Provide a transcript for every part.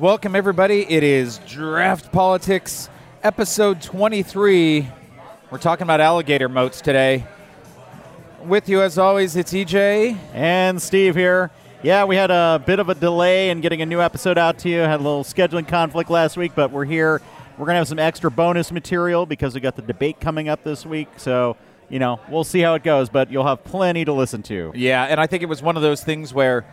Welcome, everybody. It is Draught Politics, episode 23. We're talking about alligator moats today. With you, as always, it's EJ. And Steve here. Yeah, we had a bit of a delay in getting a new episode out to you. Had a little scheduling conflict last week, but we're here. We're going to have some extra bonus material because we got the debate coming up this week. So, you know, we'll see how it goes, but you'll have plenty to listen to. Yeah, and I think it was one of those things where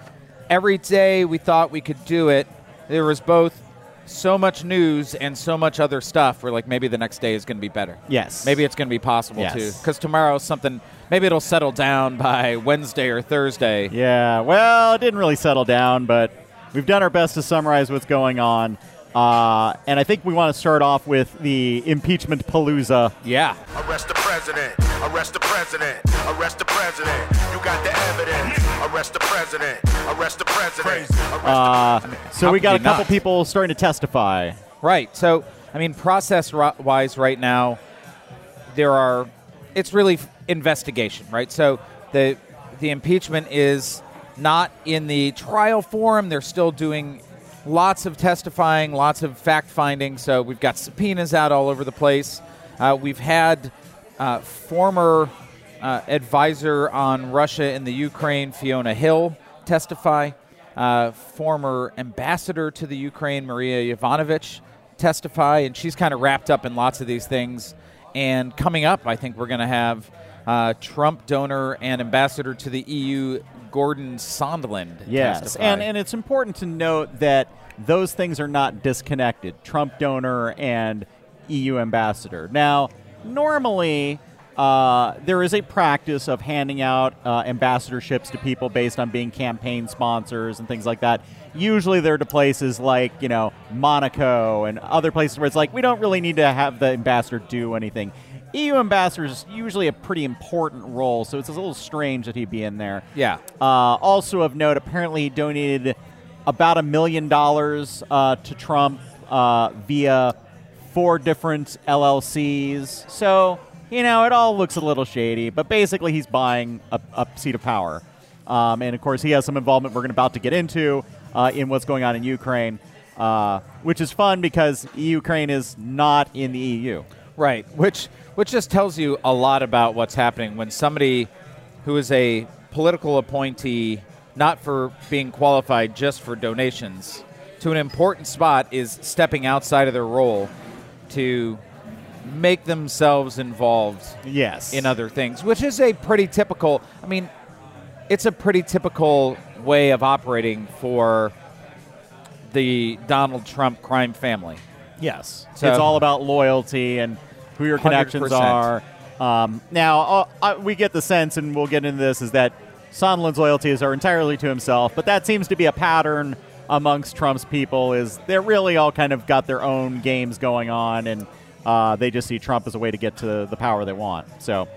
every day we thought we could do it, there was both so much news and so much other stuff. We're like, maybe the next day is going to be better. Yes. Maybe it's going to be possible, too. Because tomorrow something, maybe it'll settle down by Wednesday or Thursday. Yeah, well, it didn't really settle down, but we've done our best to summarize what's going on. And I think we want to start off with the impeachment palooza. Yeah. Arrest the president. Arrest the president. Arrest the president. You got the evidence. Arrest the president. Arrest the president. So we got a couple people starting to testify. Right. So, I mean, process-wise right now, it's really investigation, right? So the impeachment is not in the trial forum. They're still doing lots of testifying, lots of fact-finding. So we've got subpoenas out all over the place. We've had former advisor on Russia and the Ukraine, Fiona Hill, testify. Former ambassador to the Ukraine, Maria Yovanovitch, testify. And she's kind of wrapped up in lots of these things. And coming up, I think we're going to have Trump donor and ambassador to the EU, Gordon Sondland. Yes, and it's important to note that those things are not disconnected, Trump donor and EU ambassador. Now, normally there is a practice of handing out ambassadorships to people based on being campaign sponsors and things like that. Usually they're to places like, you know, Monaco and other places where it's like, we don't really need to have the ambassador do anything. EU ambassador is usually a pretty important role, so it's a little strange that he'd be in there. Yeah. Also of note, apparently he donated about $1 million to Trump via 4 different LLCs. So, you know, it all looks a little shady, but basically he's buying a seat of power. And, of course, he has some involvement we're about to get into in what's going on in Ukraine, which is fun because Ukraine is not in the EU. Right, which just tells you a lot about what's happening when somebody who is a political appointee, not for being qualified, just for donations, to an important spot is stepping outside of their role to make themselves involved in other things, which is a pretty typical, I mean, it's a pretty typical way of operating for the Donald Trump crime family. Yes. So it's all about loyalty and who your connections 100%. Are. Now, we get the sense, and we'll get into this, is that Sondland's loyalties are entirely to himself, but that seems to be a pattern amongst Trump's people, is they're really all kind of got their own games going on, and they just see Trump as a way to get to the power they want. So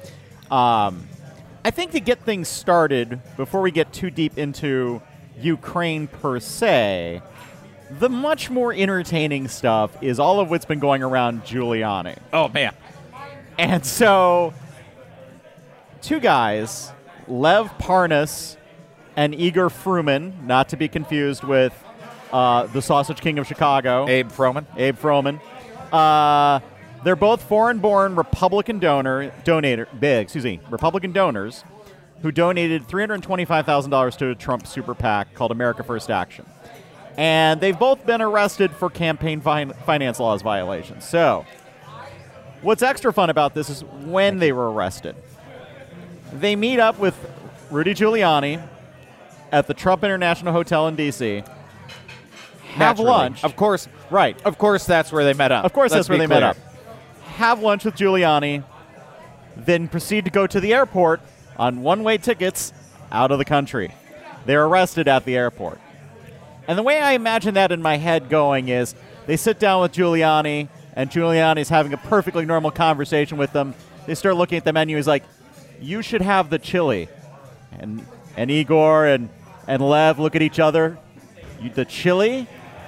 I think to get things started, before we get too deep into Ukraine per se, the much more entertaining stuff is all of what's been going around Giuliani. Oh, man. And so, 2 guys, Lev Parnas and Igor Fruman, not to be confused with the Sausage King of Chicago. Abe Froman. They're both foreign-born Republican donors who donated $325,000 to a Trump super PAC called America First Action. And they've both been arrested for campaign finance laws violations. So what's extra fun about this is when they were arrested. They meet up with Rudy Giuliani at the Trump International Hotel in D.C., have lunch. Of course. Right. Of course that's where they met up. Of course that's where they met up. Have lunch with Giuliani, then proceed to go to the airport on one-way tickets out of the country. They're arrested at the airport. And the way I imagine that in my head going is they sit down with Giuliani, and Giuliani's having a perfectly normal conversation with them. They start looking at the menu. He's like, you should have the chili. And Igor and Lev look at each other. The chili?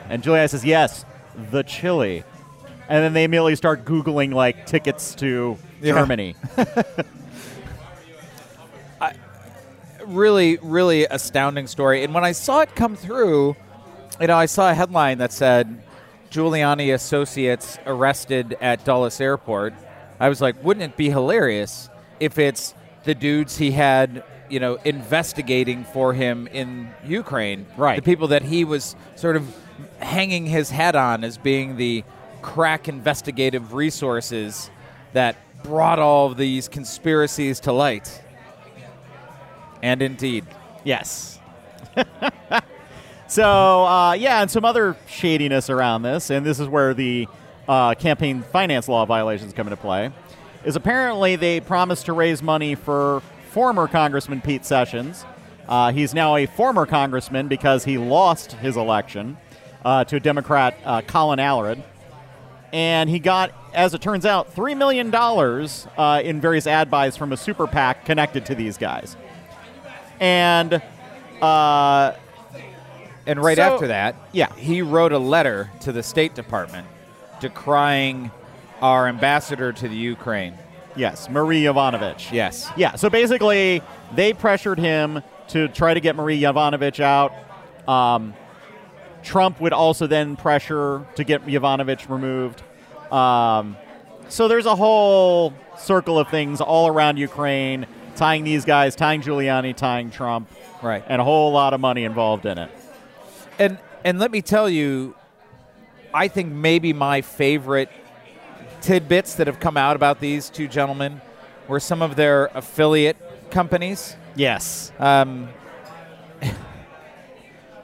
And Giuliani says, yes, the chili. And then they immediately start Googling, like, tickets to Germany. Really, really astounding story. And when I saw it come through, You know, I saw a headline that said Giuliani associates arrested at Dulles Airport. I was like, wouldn't it be hilarious if it's the dudes he had, you know, investigating for him in Ukraine? Right. The people that he was sort of hanging his hat on as being the crack investigative resources that brought all of these conspiracies to light. And indeed. Yes. So, and some other shadiness around this, and this is where the campaign finance law violations come into play, is apparently they promised to raise money for former Congressman Pete Sessions. He's now a former congressman because he lost his election to Democrat Colin Allred. And he got, as it turns out, $3 million in various ad buys from a super PAC connected to these guys. And right after that, he wrote a letter to the State Department decrying our ambassador to the Ukraine. Yes, Maria Yovanovitch. Yes. Yeah, so basically they pressured him to try to get Maria Yovanovitch out. Trump would also then pressure to get Yovanovitch removed. So there's a whole circle of things all around Ukraine, tying these guys, tying Giuliani, tying Trump. Right. And a whole lot of money involved in it. And let me tell you, I think maybe my favorite tidbits that have come out about these two gentlemen were some of their affiliate companies. Yes.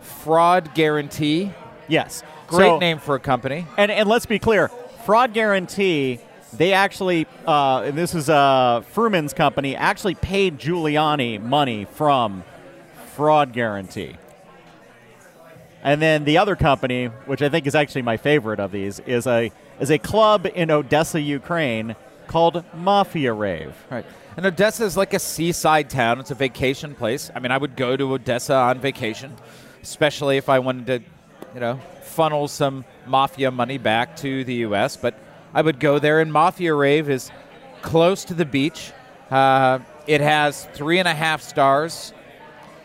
Fraud Guarantee. Yes. Great name for a company. And let's be clear, Fraud Guarantee, they actually, and this is Fruman's company, actually paid Giuliani money from Fraud Guarantee. And then the other company, which I think is actually my favorite of these, is a club in Odessa, Ukraine, called Mafia Rave. Right. And Odessa is like a seaside town. It's a vacation place. I mean, I would go to Odessa on vacation, especially if I wanted to, you know, funnel some mafia money back to the U.S. But I would go there, and Mafia Rave is close to the beach. It has 3.5 stars.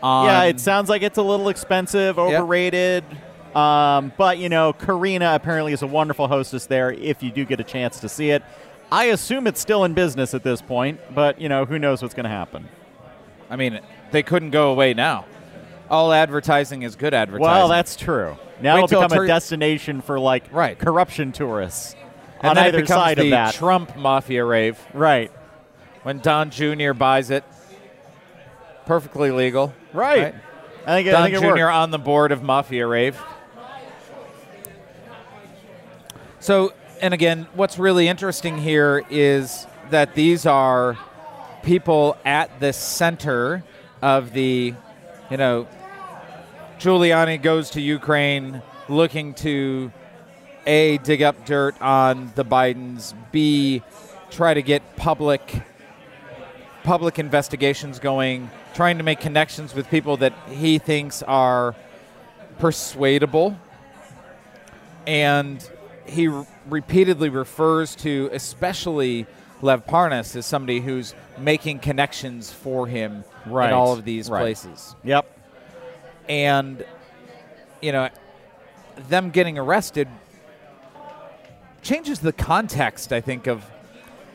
Yeah, it sounds like it's a little expensive, overrated. Yep. But, you know, Karina apparently is a wonderful hostess there if you do get a chance to see it. I assume it's still in business at this point, but, you know, who knows what's going to happen. I mean, they couldn't go away now. All advertising is good advertising. Well, that's true. Now it'll become a destination for, like, corruption tourists on either side of that. Trump Mafia Rave. Right. When Don Jr. buys it. Perfectly legal. Right. I think it worked. Don Jr. on the board of Mafia Rave. So, and again, what's really interesting here is that these are people at the center of the, you know, Giuliani goes to Ukraine looking to, A, dig up dirt on the Bidens, B, try to get public investigations going, trying to make connections with people that he thinks are persuadable. And he repeatedly refers to, especially Lev Parnas, as somebody who's making connections for him in all of these places. Yep. And, you know, them getting arrested changes the context, I think, of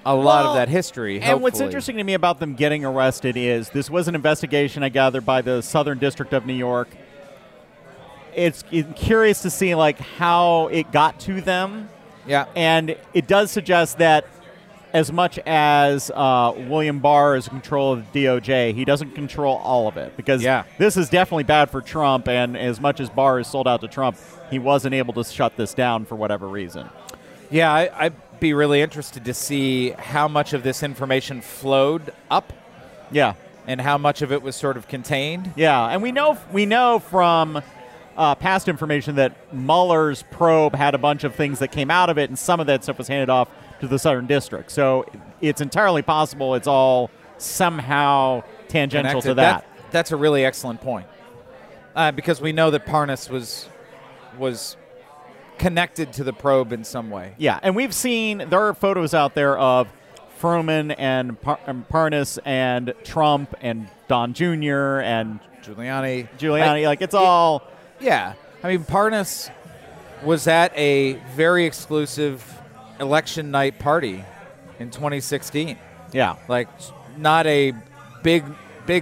a lot of that history, hopefully. And what's interesting to me about them getting arrested is this was an investigation, I gather, by the Southern District of New York. It's curious to see, like, how it got to them. Yeah. And it does suggest that as much as William Barr is in control of the DOJ, he doesn't control all of it. Because this is definitely bad for Trump, and as much as Barr is sold out to Trump, he wasn't able to shut this down for whatever reason. Yeah, I be really interested to see how much of this information flowed up, and how much of it was sort of contained. Yeah, and we know from past information that Mueller's probe had a bunch of things that came out of it, and some of that stuff was handed off to the Southern District. So it's entirely possible it's all somehow tangential to that. That's a really excellent point, because we know that Parnas was connected to the probe in some way. Yeah, and we've seen, there are photos out there of Froman and Parnas and Trump and Don Jr. and Giuliani. Like, it's all... Yeah, I mean, Parnas was at a very exclusive election night party in 2016. Yeah. Like, not a big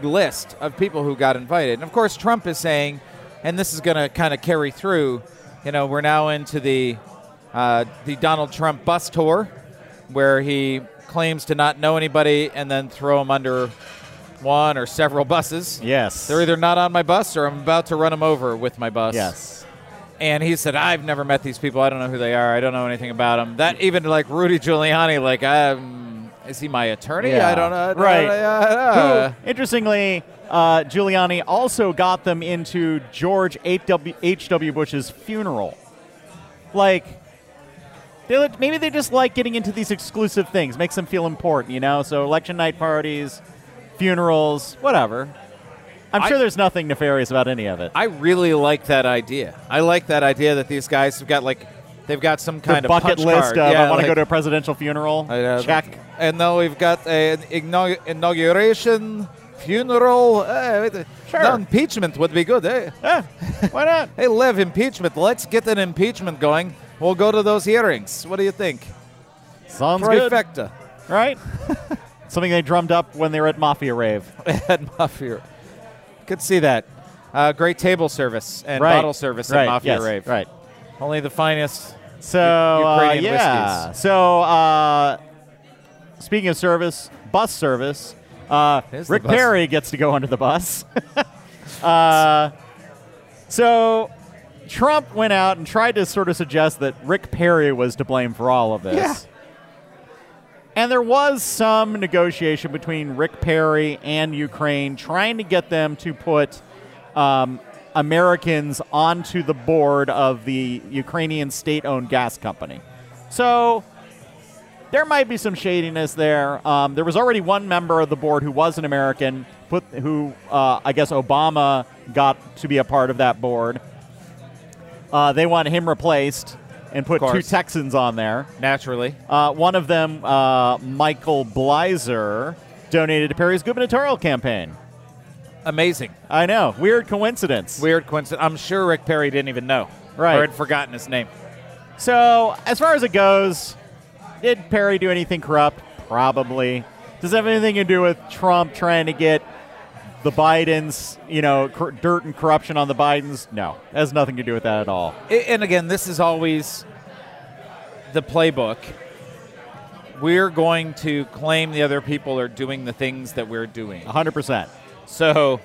list of people who got invited. And, of course, Trump is saying, and this is going to kind of carry through, you know, we're now into the Donald Trump bus tour where he claims to not know anybody and then throw them under one or several buses. Yes. They're either not on my bus or I'm about to run them over with my bus. Yes. And he said, I've never met these people. I don't know who they are. I don't know anything about them. That even like Rudy Giuliani, like, is he my attorney? Yeah. I don't know. Right. Who, interestingly, Giuliani also got them into George H.W. Bush's funeral. Like, maybe they just like getting into these exclusive things. Makes them feel important, you know? So election night parties, funerals, whatever. I'm sure there's nothing nefarious about any of it. I really like that idea. I like that idea that these guys have got, like, they've got some kind of bucket list of, I want to go to a presidential funeral. Check. And now we've got an inauguration, funeral. Sure. No, impeachment would be good. Eh? Yeah, why not? Hey, Lev, impeachment. Let's get an impeachment going. We'll go to those hearings. What do you think? Sounds good. Right? Something they drummed up when they were at Mafia Rave. At Mafia. Could see that. Great table service and bottle service at Mafia Rave. Right. Only the finest Ukrainian whiskeys. So, speaking of service, bus service, Rick Perry gets to go under the bus. So Trump went out and tried to sort of suggest that Rick Perry was to blame for all of this. Yeah. And there was some negotiation between Rick Perry and Ukraine trying to get them to put Americans onto the board of the Ukrainian state-owned gas company. So there might be some shadiness there. There was already one member of the board who was an American, I guess Obama got to be a part of that board. They want him replaced and put two Texans on there. Naturally. One of them, Michael Bleiser, donated to Perry's gubernatorial campaign. Amazing. I know. Weird coincidence. Weird coincidence. I'm sure Rick Perry didn't even know. Right. Or had forgotten his name. So, as far as it goes, did Perry do anything corrupt? Probably. Does it have anything to do with Trump trying to get the Bidens, you know, dirt and corruption on the Bidens? No. It has nothing to do with that at all. And again, this is always the playbook. We're going to claim the other people are doing the things that we're doing. 100%. So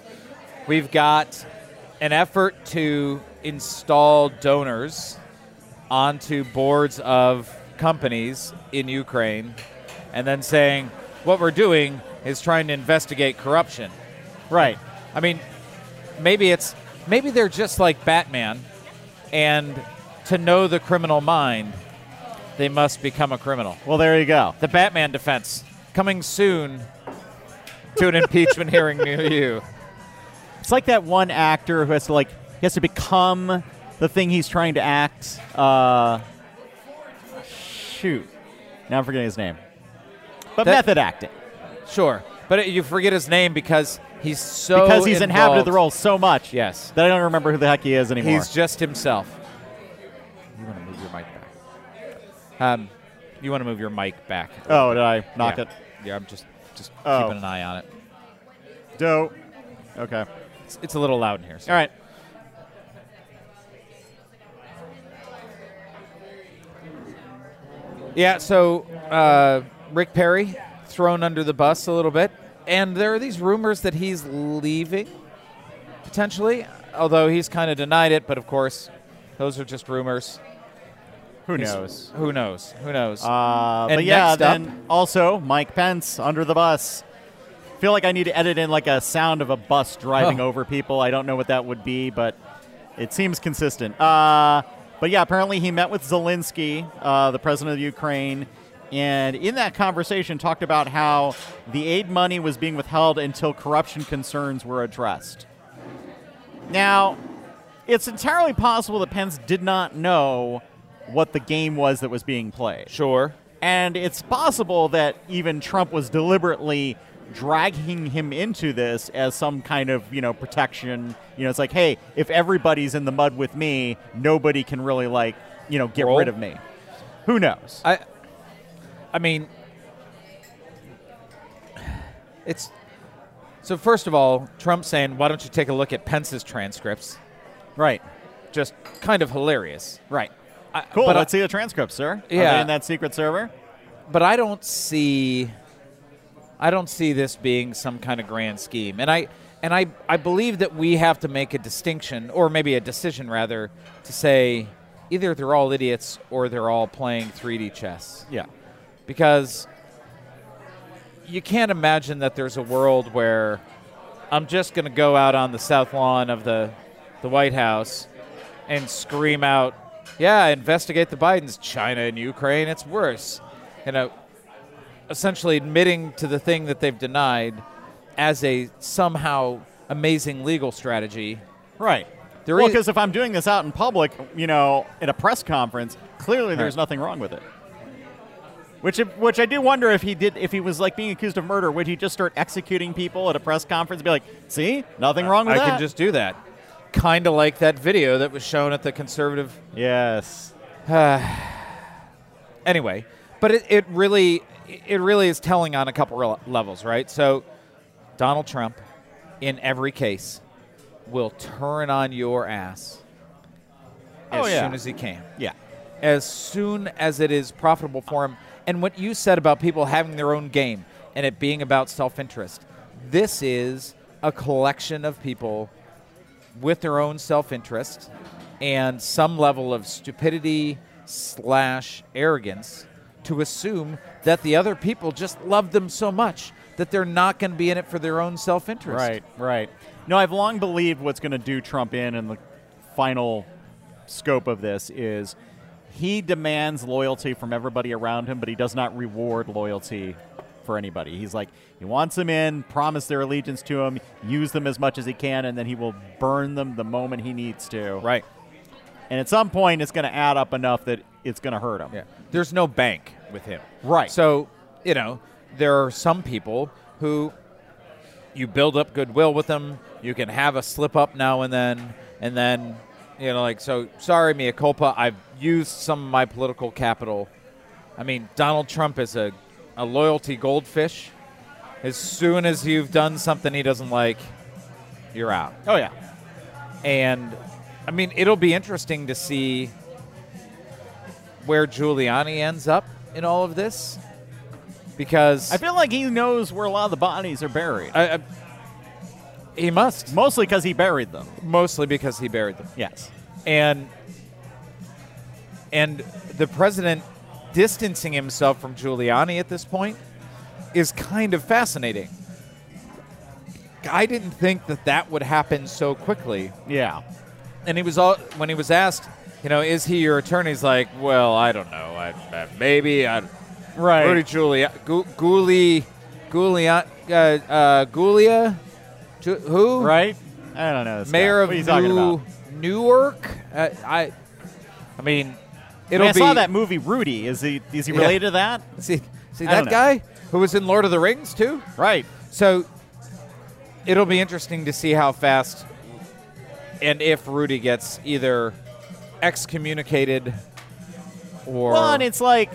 we've got an effort to install donors onto boards of companies in Ukraine and then saying what we're doing is trying to investigate corruption. Right. I mean, maybe they're just like Batman, and to know the criminal mind, they must become a criminal. Well, there you go. The Batman defense coming soon to an impeachment hearing near you. It's like that one actor who has to become the thing he's trying to act. Shoot, now I'm forgetting his name. But method acting. Sure, but you forget his name because he's so because he's inhabited the role so much. Yes, that I don't remember who the heck he is anymore. He's just himself. You want to move your mic back? You want to move your mic back? Oh, did I knock it? Yeah, I'm just keeping an eye on it. Dope. Okay. It's a little loud in here. So. All right. Yeah, so Rick Perry thrown under the bus a little bit. And there are these rumors that he's leaving, potentially, although he's kind of denied it. But, of course, those are just rumors. Who knows? Who knows? Who knows? But yeah, then also Mike Pence under the bus. Feel like I need to edit in like a sound of a bus driving over people. I don't know what that would be, but it seems consistent. But yeah, apparently he met with Zelensky, the president of Ukraine, and in that conversation talked about how the aid money was being withheld until corruption concerns were addressed. Now, it's entirely possible that Pence did not know what the game was that was being played. Sure. And it's possible that even Trump was deliberately dragging him into this as some kind of, you know, protection. You know, it's like, hey, if everybody's in the mud with me, nobody can really, like, you know, get rid of me. Who knows? I mean, it's – so first of all, Trump saying, why don't you take a look at Pence's transcripts? Right. Just kind of hilarious. Right. Cool. Let's see the transcripts, sir. Yeah. Are they in that secret server? But I don't see – this being some kind of grand scheme. And I believe that we have to make a distinction, or maybe a decision rather, to say either they're all idiots or they're all playing 3D chess. Yeah. Because you can't imagine that there's a world where I'm just going to go out on the south lawn of the White House and scream out, yeah, investigate the Bidens, China and Ukraine, it's worse. You know, essentially admitting to the thing that they've denied as a somehow amazing legal strategy. Right. Well, because if I'm doing this out in public, you know, in a press conference, clearly there's nothing wrong with it. Which I do wonder if he did, if he was like being accused of murder, would he just start executing people at a press conference and be like, see, nothing wrong with that? I can just do that. Kind of like that video that was shown at the conservative. Yes. Anyway, but it really is telling on a couple levels, right? So Donald Trump, in every case, will turn on your ass as soon as he can. Yeah. As soon as it is profitable for him. And what you said about people having their own game and it being about self-interest, this is a collection of people with their own self-interest and some level of stupidity / arrogance to assume that the other people just love them so much that they're not going to be in it for their own self-interest. Right, right. No, I've long believed what's going to do Trump in the final scope of this is he demands loyalty from everybody around him, but he does not reward loyalty for anybody. He's like, he wants them in, promise their allegiance to him, use them as much as he can, and then he will burn them the moment he needs to. Right. And at some point, it's going to add up enough that it's going to hurt him. Yeah. There's no bank with him. Right. So, you know, there are some people who you build up goodwill with them. You can have a slip up now and then, you know, like, so sorry, mea culpa. I've used some of my political capital. I mean, Donald Trump is a loyalty goldfish. As soon as you've done something he doesn't like, you're out. Oh, yeah. And, I mean, it'll be interesting to see where Giuliani ends up in all of this, because I feel like he knows where a lot of the bodies are buried. He must. Mostly because he buried them. Mostly because he buried them. Yes. And the president distancing himself from Giuliani at this point is kind of fascinating. I didn't think that that would happen so quickly. Yeah. And he was all, when he was asked, you know, is he your attorney? He's like, well, I don't know. Maybe. Right. Rudy Giuliani. Giulia? Who? Right. I don't know. Mayor of Newark? I mean, it'll be. I saw that movie, Rudy. Is he related to that? See that guy who was in Lord of the Rings, too? Right. So it'll be interesting to see how fast and if Rudy gets either excommunicated or... Well, and it's like,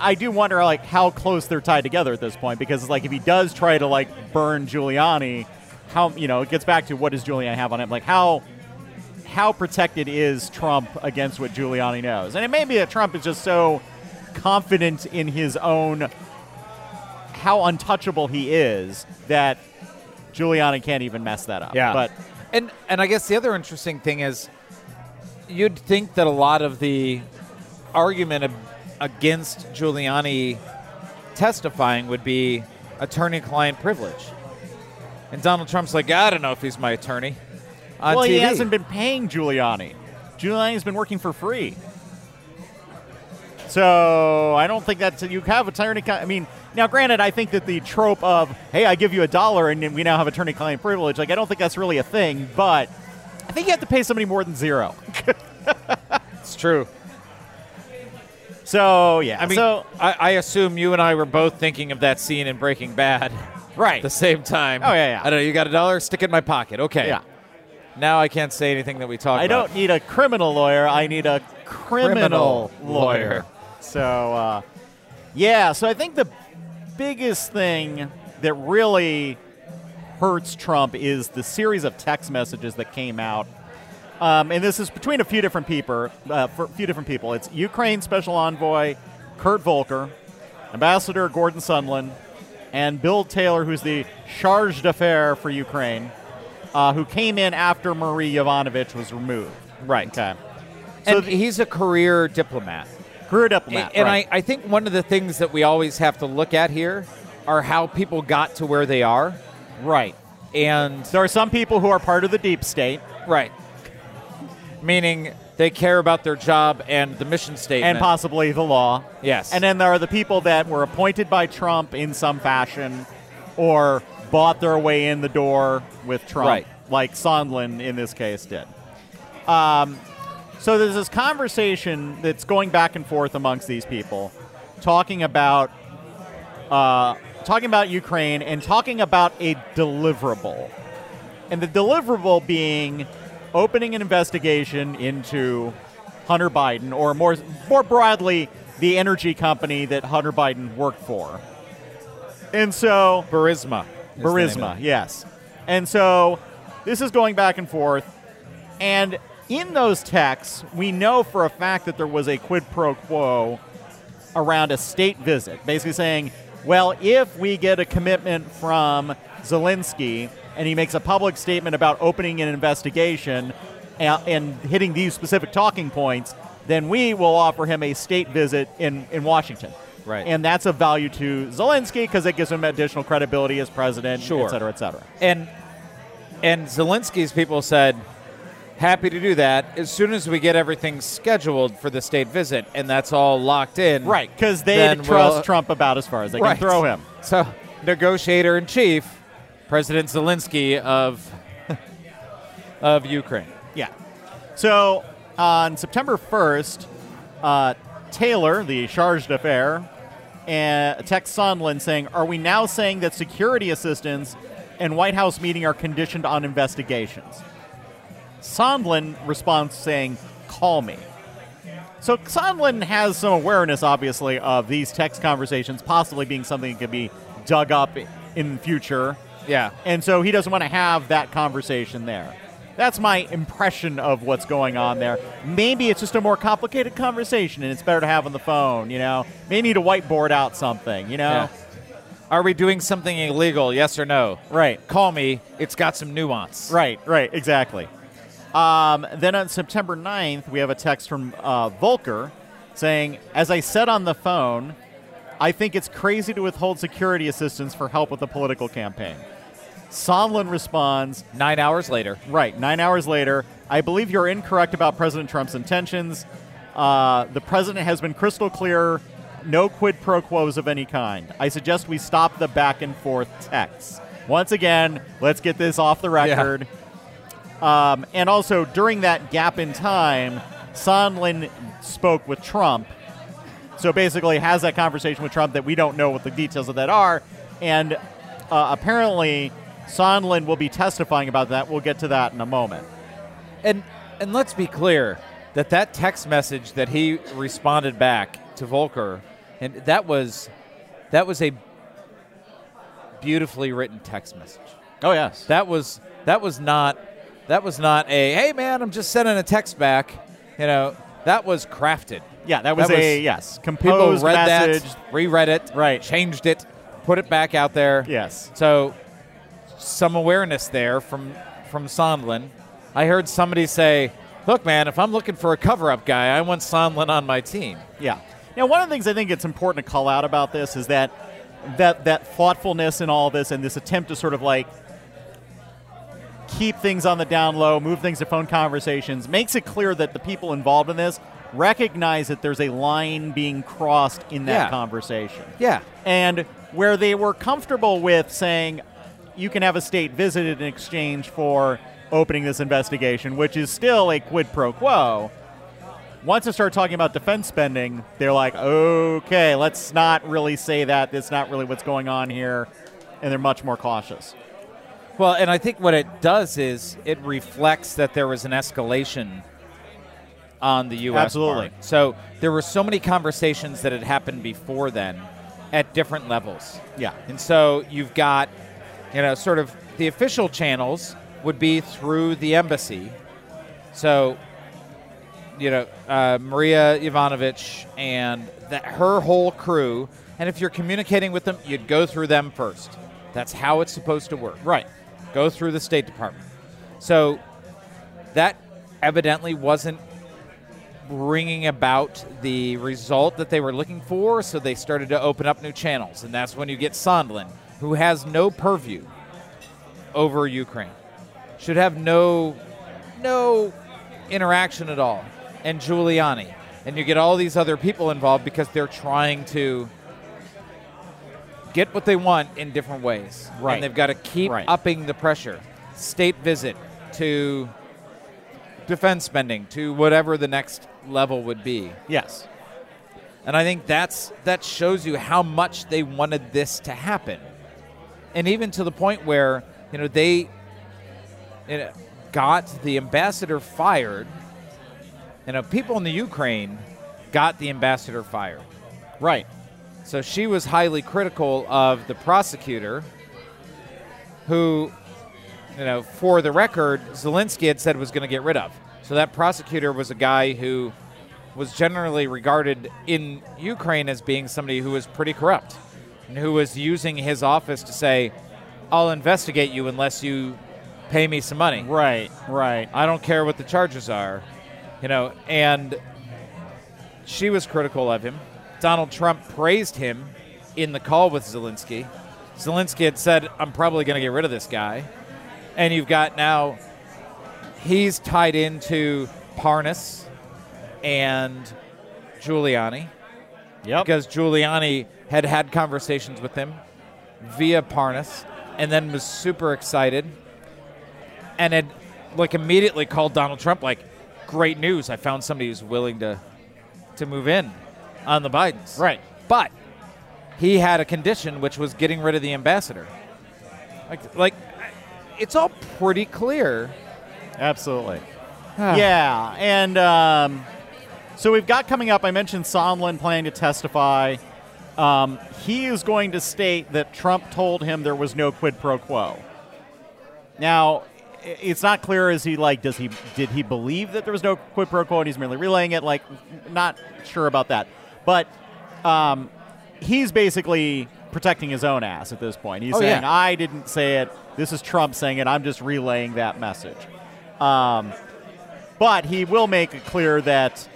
I do wonder, like, how close they're tied together at this point, because it's like if he does try to, like, burn Giuliani, how, you know, it gets back to what does Giuliani have on him? Like, how protected is Trump against what Giuliani knows? And it may be that Trump is just so confident in his own, how untouchable he is, that Giuliani can't even mess that up. Yeah. But, and I guess the other interesting thing is, you'd think that a lot of the argument against Giuliani testifying would be attorney-client privilege. And Donald Trump's like, I don't know if he's my attorney on TV. Well, he hasn't been paying Giuliani. Giuliani's been working for free. So I don't think that you have attorney... I mean, now granted, I think that the trope of, hey, I give you $1 and we now have attorney-client privilege, like, I don't think that's really a thing, but... I think you have to pay somebody more than $0. It's true. So, yeah. I mean, so, I assume you and I were both thinking of that scene in Breaking Bad. Right. At the same time. Oh, yeah, yeah. I don't know. You got $1? Stick it in my pocket. Okay. Yeah. Now I can't say anything that we talked about. I don't need a criminal lawyer. I need a criminal lawyer. So, yeah. So I think the biggest thing that really hurts Trump is the series of text messages that came out. And this is between a few different people. It's Ukraine Special Envoy Kurt Volker, Ambassador Gordon Sondland, and Bill Taylor, who's the charge d'affaires for Ukraine, who came in after Maria Yovanovitch was removed. Right. Okay. So and he's a career diplomat. Career diplomat. And right. I think one of the things that we always have to look at here are how people got to where they are. Right. And there are some people who are part of the deep state. Right. Meaning they care about their job and the mission statement. And possibly the law. Yes. And then there are the people that were appointed by Trump in some fashion or bought their way in the door with Trump, right, like Sondland in this case did. So there's this conversation that's going back and forth amongst these people talking about Ukraine and talking about a deliverable. And the deliverable being opening an investigation into Hunter Biden, or more broadly, the energy company that Hunter Biden worked for. And so... Burisma, yes. And so this is going back and forth. And in those texts, we know for a fact that there was a quid pro quo around a state visit, basically saying, well, if we get a commitment from Zelensky... and he makes a public statement about opening an investigation and hitting these specific talking points, then we will offer him a state visit in Washington. Right. And that's of value to Zelensky because it gives him additional credibility as president, sure, et cetera, et cetera. And Zelensky's people said, happy to do that as soon as we get everything scheduled for the state visit and that's all locked in. Right, because they trust Trump about as far as they can throw him. So negotiator-in-chief... President Zelensky of Ukraine. Yeah. So on September 1st, Taylor, the charge d'affaires, texts Sondland saying, are we now saying that security assistance and White House meeting are conditioned on investigations? Sondland responds saying, call me. So Sondland has some awareness, obviously, of these text conversations possibly being something that could be dug up in the future. Yeah. And so he doesn't want to have that conversation there. That's my impression of what's going on there. Maybe it's just a more complicated conversation and it's better to have on the phone, you know. Maybe need to whiteboard out something, you know. Yeah. Are we doing something illegal, yes or no? Right. Call me. It's got some nuance. Right, exactly. Then on September 9th, we have a text from Volker saying, as I said on the phone, I think it's crazy to withhold security assistance for help with a political campaign. Sondland responds... 9 hours later. Right, 9 hours later. I believe you're incorrect about President Trump's intentions. The president has been crystal clear, no quid pro quos of any kind. I suggest we stop the back and forth texts. Once again, let's get this off the record. Yeah. And also, during that gap in time, Sondland spoke with Trump. So basically has that conversation with Trump that we don't know what the details of that are. And apparently Sondland will be testifying about that. We'll get to that in a moment. And let's be clear that text message that he responded back to Volker, and that was a beautifully written text message. Oh yes. That was not a, hey man, I'm just sending a text back. You know, that was crafted. Yeah, that was composed message. People read that, reread it, right, changed it, put it back out there. Yes. So some awareness there from Sondland. I heard somebody say, look, man, if I'm looking for a cover-up guy, I want Sondland on my team. Yeah. Now, one of the things I think it's important to call out about this is that thoughtfulness in all this and this attempt to sort of like keep things on the down low, move things to phone conversations, makes it clear that the people involved in this recognize that there's a line being crossed in that conversation. Yeah. And where they were comfortable with saying you can have a state visited in exchange for opening this investigation, which is still a quid pro quo, Once I start talking about defense spending, they're like, okay, let's not really say that. That's not really what's going on here. And they're much more cautious. Well, and I think what it does is it reflects that there was an escalation on the U.S. Absolutely. Part. So there were so many conversations that had happened before then at different levels. Yeah. And so you've got, you know, sort of the official channels would be through the embassy. So, you know, Maria Yovanovitch and her whole crew. And if you're communicating with them, you'd go through them first. That's how it's supposed to work. Right. Go through the State Department. So that evidently wasn't bringing about the result that they were looking for, so they started to open up new channels. And that's when you get Sondland, who has no purview over Ukraine, should have no interaction at all, and Giuliani. And you get all these other people involved because they're trying to get what they want in different ways. Right. And they've got to keep upping the pressure. State visit to defense spending to whatever the next level would be. Yes. And I think that shows you how much they wanted this to happen. And even to the point where, you know, they got the ambassador fired. You know, people in the Ukraine got the ambassador fired. Right. So she was highly critical of the prosecutor who, you know, for the record, Zelensky had said was going to get rid of. So that prosecutor was a guy who was generally regarded in Ukraine as being somebody who was pretty corrupt and who was using his office to say, I'll investigate you unless you pay me some money. Right, right. I don't care what the charges are, you know, and she was critical of him. Donald Trump praised him in the call with Zelensky. Zelensky had said, I'm probably going to get rid of this guy. And you've got now he's tied into Parnas and Giuliani. Yep. Because Giuliani had conversations with him via Parnas and then was super excited and had like immediately called Donald Trump like, great news, I found somebody who's willing to move in on the Bidens. Right. But he had a condition, which was getting rid of the ambassador. Like it's all pretty clear. Absolutely. Yeah. And so we've got coming up, I mentioned Sondland planning to testify. He is going to state that Trump told him there was no quid pro quo. Now, it's not clear is he like did he believe that there was no quid pro quo and he's merely relaying it, like not sure about that. But he's basically protecting his own ass at this point. He's saying, yeah, I didn't say it. This is Trump saying it. I'm just relaying that message. But he will make it clear that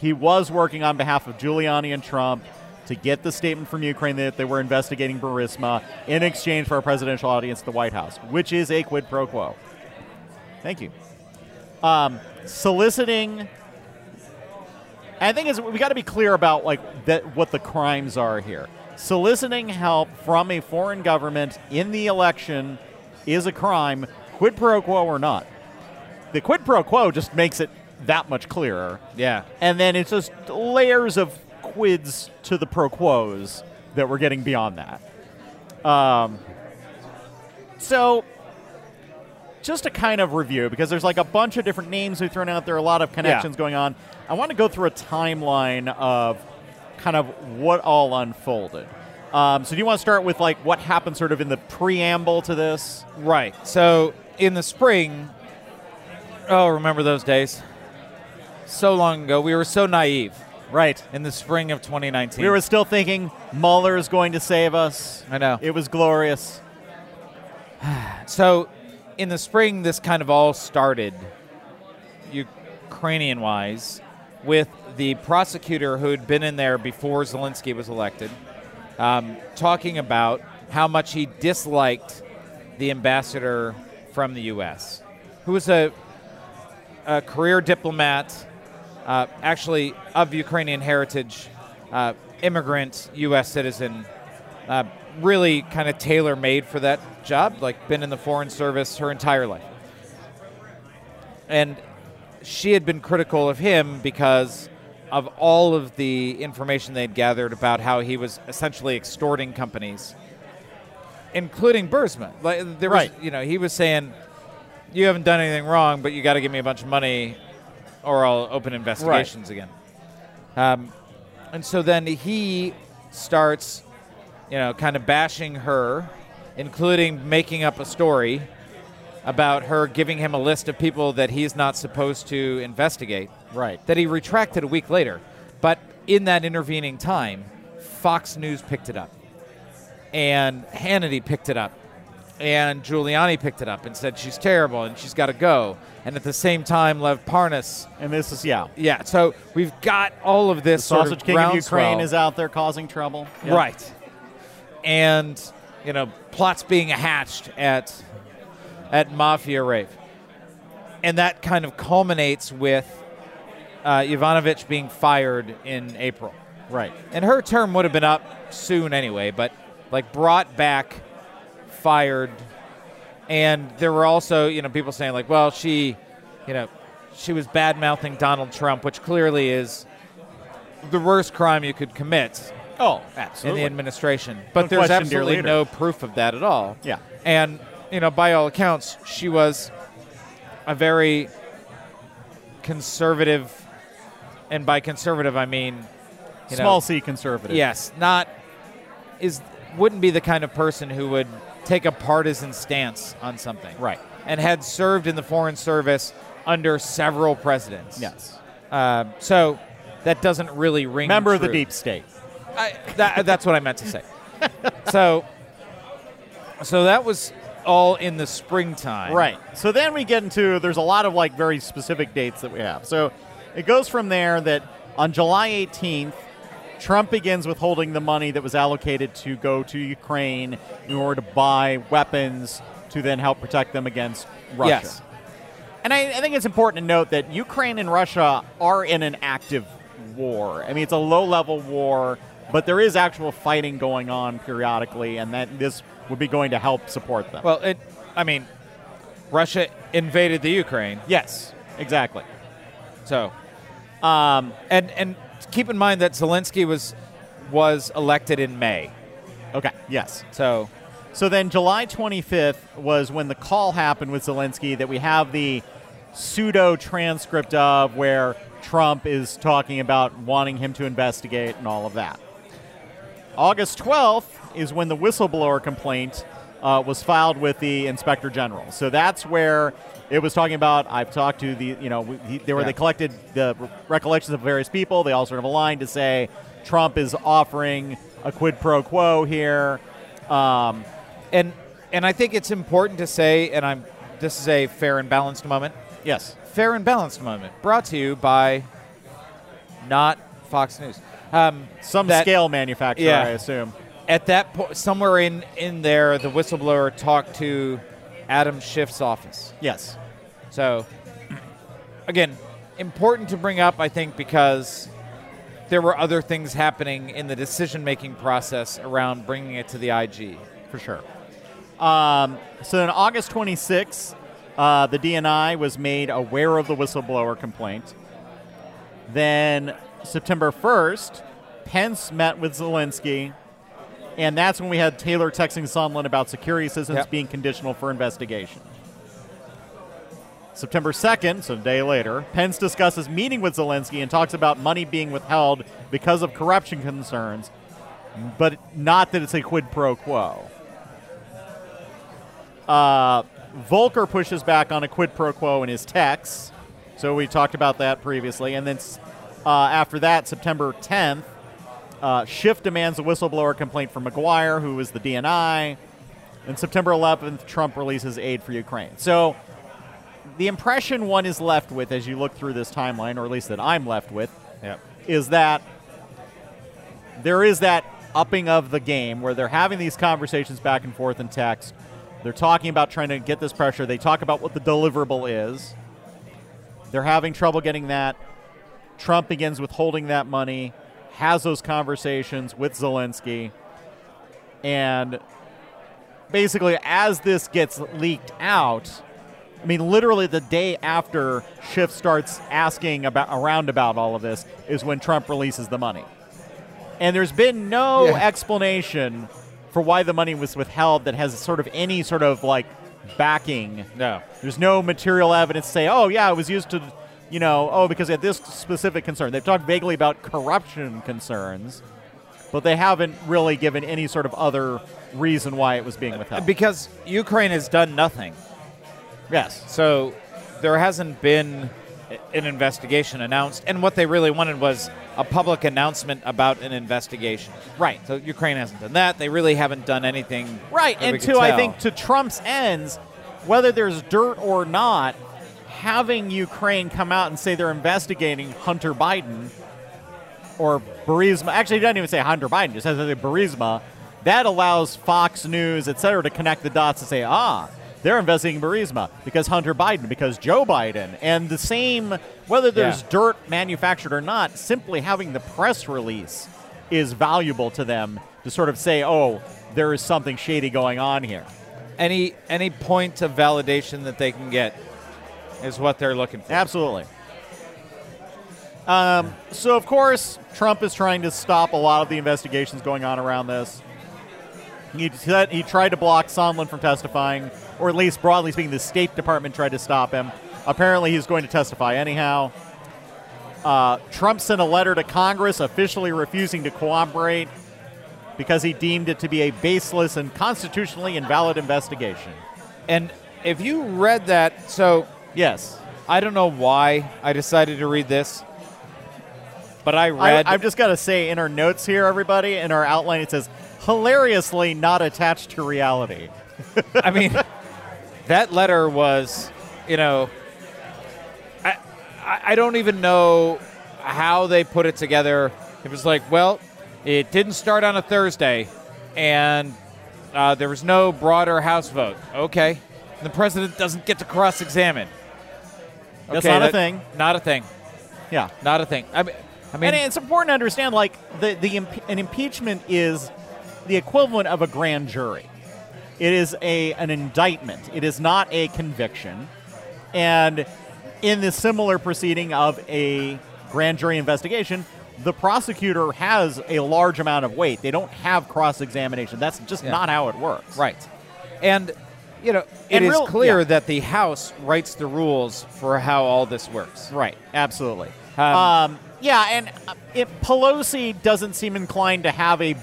he was working on behalf of Giuliani and Trump to get the statement from Ukraine that they were investigating Burisma in exchange for a presidential audience at the White House, which is a quid pro quo. Thank you. Soliciting. I think we got to be clear about like that what the crimes are here. Soliciting help from a foreign government in the election is a crime, quid pro quo or not. The quid pro quo just makes it that much clearer. Yeah. And then it's just layers of quids to the pro quos that we're getting beyond that. So just to kind of review, because there's like a bunch of different names we've thrown out there, a lot of connections going on. I want to go through a timeline of kind of what all unfolded. So do you want to start with like what happened sort of in the preamble to this? Right. So in the spring, remember those days? So long ago. We were so naive. Right. In the spring of 2019. We were still thinking Mueller is going to save us. I know. It was glorious. So in the spring, this kind of all started Ukrainian-wise with the prosecutor who had been in there before Zelensky was elected, talking about how much he disliked the ambassador from the U.S., who was a career diplomat, actually of Ukrainian heritage, immigrant, U.S. citizen, really kind of tailor-made for that job, like been in the Foreign Service her entire life. And she had been critical of him because of all of the information they'd gathered about how he was essentially extorting companies, including Burisma. Like, there was, you know, he was saying, you haven't done anything wrong, but you got to give me a bunch of money or I'll open investigations again. And so then he starts, you know, kind of bashing her, including making up a story about her giving him a list of people that he's not supposed to investigate. Right. That he retracted a week later. But in that intervening time, Fox News picked it up. And Hannity picked it up. And Giuliani picked it up and said she's terrible and she's got to go. And at the same time, Lev Parnas. And this is, yeah, so we've got all of this sort of groundswell. The Sausage King of Ukraine is out there causing trouble. Yeah. Right. And, you know, plots being hatched at Mafia Rave. And that kind of culminates with Yovanovitch being fired in April. Right. And her term would have been up soon anyway, but, like, brought back, fired, and there were also, you know, people saying, like, well, she, you know, she was bad-mouthing Donald Trump, which clearly is the worst crime you could commit. Oh, absolutely. In the administration. But no, there's absolutely no proof of that at all. Yeah. And, you know, by all accounts, she was a very conservative, and by conservative I mean, you know, small c conservative. Yes, not wouldn't be the kind of person who would take a partisan stance on something. Right. And had served in the Foreign Service under several presidents. Yes. So that doesn't really ring true. Member of the deep state. That's what I meant to say. So that was all in the springtime. Right. So then we get into, there's a lot of, like, very specific dates that we have. So it goes from there that on July 18th, Trump begins withholding the money that was allocated to go to Ukraine in order to buy weapons to then help protect them against Russia. Yes. And I think it's important to note that Ukraine and Russia are in an active war. I mean, it's a low-level war, but there is actual fighting going on periodically, and that this would be going to help support them. Well, I mean, Russia invaded the Ukraine. Yes, exactly. So, and keep in mind that Zelensky was elected in May. Okay, yes. So then July 25th was when the call happened with Zelensky that we have the pseudo-transcript of where Trump is talking about wanting him to investigate and all of that. August 12th is when the whistleblower complaint was filed with the Inspector General. So that's where it was talking about, I've talked to the, you know, they collected the recollections of various people. They all sort of aligned to say Trump is offering a quid pro quo here. And I think it's important to say, and this is a fair and balanced moment. Yes. Fair and balanced moment brought to you by not Fox News. Some scale manufacturer, yeah, I assume. At that point, somewhere in there, the whistleblower talked to Adam Schiff's office. Yes. So, again, important to bring up, I think, because there were other things happening in the decision-making process around bringing it to the IG. For sure. So on August 26th, the DNI was made aware of the whistleblower complaint. Then September 1st, Pence met with Zelensky. And that's when we had Taylor texting Sondland about security assistance being conditional for investigation. September 2nd, so a day later, Pence discusses meeting with Zelensky and talks about money being withheld because of corruption concerns, but not that it's a quid pro quo. Volker pushes back on a quid pro quo in his text, so we talked about that previously. And then after that, September 10th, Schiff demands a whistleblower complaint from McGuire, who is the DNI. And September 11th, Trump releases aid for Ukraine. So the impression one is left with as you look through this timeline, or at least that I'm left with, is that there is that upping of the game where they're having these conversations back and forth in text. They're talking about trying to get this pressure. They talk about what the deliverable is. They're having trouble getting that. Trump begins withholding that money, has those conversations with Zelensky, and basically as this gets leaked out, I mean, literally the day after Schiff starts asking around about all of this is when Trump releases the money. And there's been no explanation for why the money was withheld that has sort of any sort of like backing. No. There's no material evidence to say, oh, yeah, it was used to, you know, oh, because they had this specific concern. They've talked vaguely about corruption concerns, but they haven't really given any sort of other reason why it was being withheld. Because Ukraine has done nothing. Yes. So there hasn't been an investigation announced, and what they really wanted was a public announcement about an investigation. Right. So Ukraine hasn't done that. They really haven't done anything. Right. And to, I think, to Trump's ends, whether there's dirt or not, having Ukraine come out and say they're investigating Hunter Biden or Burisma. Actually, he doesn't even say Hunter Biden. He just says Burisma. That allows Fox News, et cetera, to connect the dots and say, ah, they're investigating Burisma because Hunter Biden, because Joe Biden. And the same, whether there's dirt manufactured or not, simply having the press release is valuable to them to sort of say, oh, there is something shady going on here. Any point of validation that they can get is what they're looking for. Absolutely. So, of course, Trump is trying to stop a lot of the investigations going on around this. He tried to block Sondland from testifying, or at least, broadly speaking, the State Department tried to stop him. Apparently, he's going to testify anyhow. Trump sent a letter to Congress officially refusing to cooperate because he deemed it to be a baseless and constitutionally invalid investigation. And if you read that, so... Yes. I don't know why I decided to read this, but I read... I've just got to say, in our notes here, everybody, in our outline, it says, hilariously not attached to reality. I mean, that letter was, you know, I don't even know how they put it together. It was like, well, it didn't start on a Thursday, and there was no broader House vote. Okay. And the president doesn't get to cross-examine. Okay, that's not a thing. Not a thing. Yeah. Not a thing. I mean, and it's important to understand, like, an impeachment is the equivalent of a grand jury. It is an indictment. It is not a conviction. And in the similar proceeding of a grand jury investigation, the prosecutor has a large amount of weight. They don't have cross-examination. That's just not how it works. Right. And... You know, it is clear that the House writes the rules for how all this works. Right, absolutely. Pelosi doesn't seem inclined to have a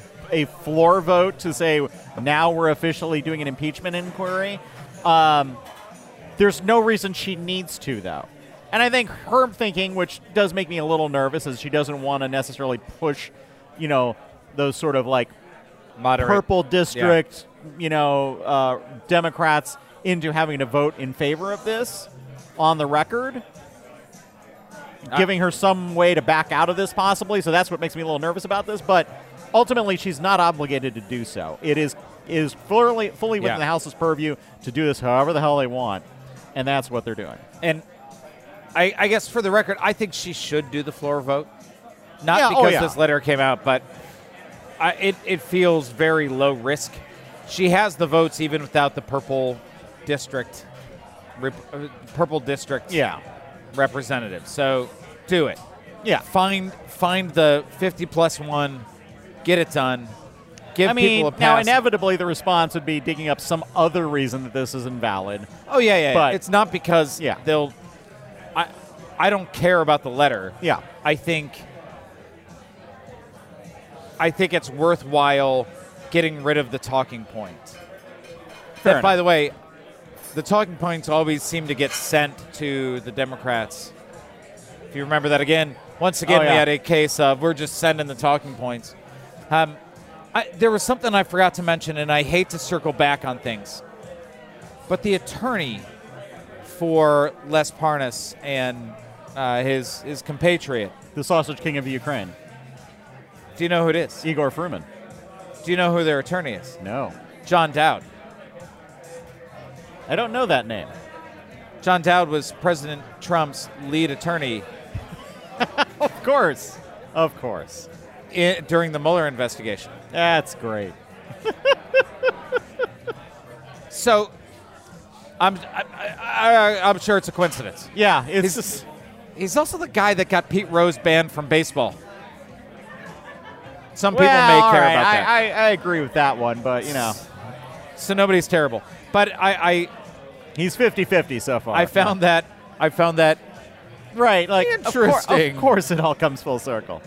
floor vote to say, now we're officially doing an impeachment inquiry. There's no reason she needs to, though. And I think her thinking, which does make me a little nervous, is she doesn't want to necessarily push, you know, those sort of, like, moderate purple district... Yeah. You know, Democrats into having to vote in favor of this on the record, giving her some way to back out of this possibly. So that's what makes me a little nervous about this. But ultimately, she's not obligated to do so. It is fully within the House's purview to do this however the hell they want, and that's what they're doing. And I guess for the record, I think she should do the floor vote, not because this letter came out, but it feels very low risk. She has the votes even without the purple district representative. So do it. Yeah. Find the 50+1, get it done. Give people a pass. Now inevitably the response would be digging up some other reason that this is invalid. Oh yeah. But it's not because they'll. I don't care about the letter. Yeah. I think it's worthwhile getting rid of the talking point. Fair enough. By the way, the talking points always seem to get sent to the Democrats. If you remember that once again, we had a case of we're just sending the talking points. There was something I forgot to mention, and I hate to circle back on things, but the attorney for Les Parnas and his compatriot, the Sausage King of the Ukraine. Do you know who it is? Igor Fruman. Do you know who their attorney is? No. John Dowd. I don't know that name. John Dowd was President Trump's lead attorney. Of course. Of course. During the Mueller investigation. That's great. So I'm sure it's a coincidence. Yeah, it's just... He's also the guy that got Pete Rose banned from baseball. Some people may care about that. I agree with that one, but, you know. So nobody's terrible. But he's 50-50 so far. I found that right, like, interesting. Of course it all comes full circle.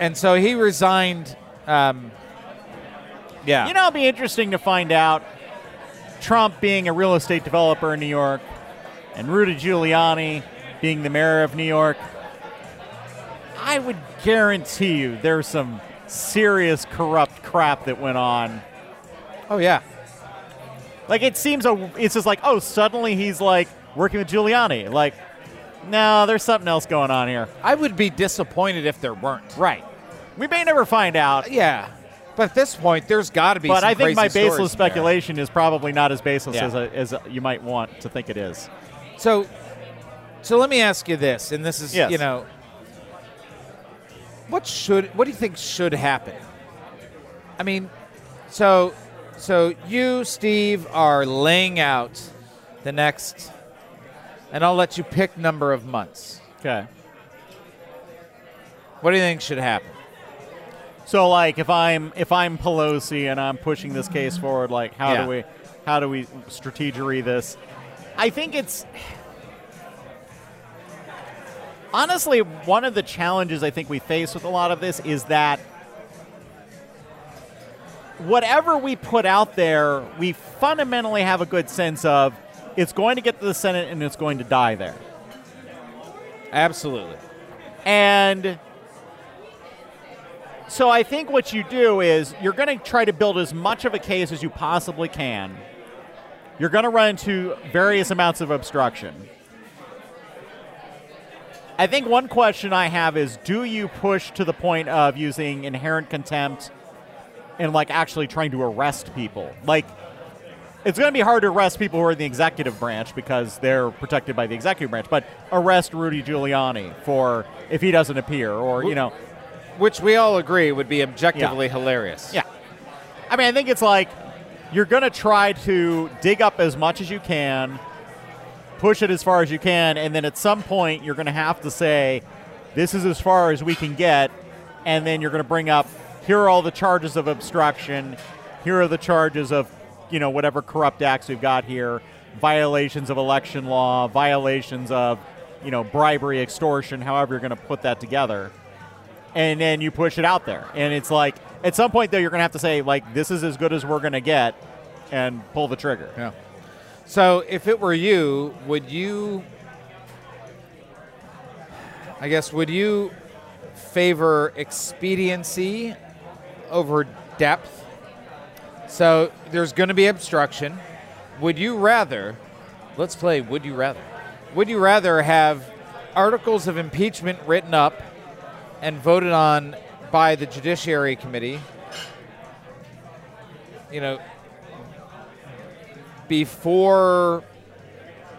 And so he resigned. Yeah. You know, it'll be interesting to find out Trump being a real estate developer in New York and Rudy Giuliani being the mayor of New York. I would guarantee you there's some serious corrupt crap that went on. Oh, yeah. Like, it seems, it's just like, oh, suddenly he's, like, working with Giuliani. Like, no, there's something else going on here. I would be disappointed if there weren't. Right. We may never find out. Yeah. But at this point, there's got to be some crazy stories. But I think my baseless speculation is probably not as baseless as you might want to think it is. So let me ask you this, and this is, you know, what do you think should happen? I mean, so you, Steve, are laying out the next, and I'll let you pick number of months. Okay. What do you think should happen? So, like, if I'm Pelosi and I'm pushing this case forward, like, how do we strategery this? I think it's honestly one of the challenges I think we face with a lot of this is that whatever we put out there, we fundamentally have a good sense of it's going to get to the Senate and it's going to die there. Absolutely. And so I think what you do is you're going to try to build as much of a case as you possibly can. You're going to run into various amounts of obstruction. I think one question I have is, do you push to the point of using inherent contempt and, like, actually trying to arrest people? Like, it's going to be hard to arrest people who are in the executive branch because they're protected by the executive branch, but arrest Rudy Giuliani for if he doesn't appear or, you know... Which we all agree would be objectively hilarious. Yeah. I mean, I think it's like you're going to try to dig up as much as you can, push it as far as you can, and then at some point you're going to have to say, this is as far as we can get, and then you're going to bring up, here are all the charges of obstruction, here are the charges of, you know, whatever corrupt acts we've got here, violations of election law, violations of, you know, bribery, extortion, however you're going to put that together. And then you push it out there. And it's like, at some point, though, you're going to have to say, like, this is as good as we're going to get and pull the trigger. Yeah. So if it were you, would you favor expediency over depth? So there's going to be obstruction. Would you rather have articles of impeachment written up and voted on by the Judiciary Committee, you know, before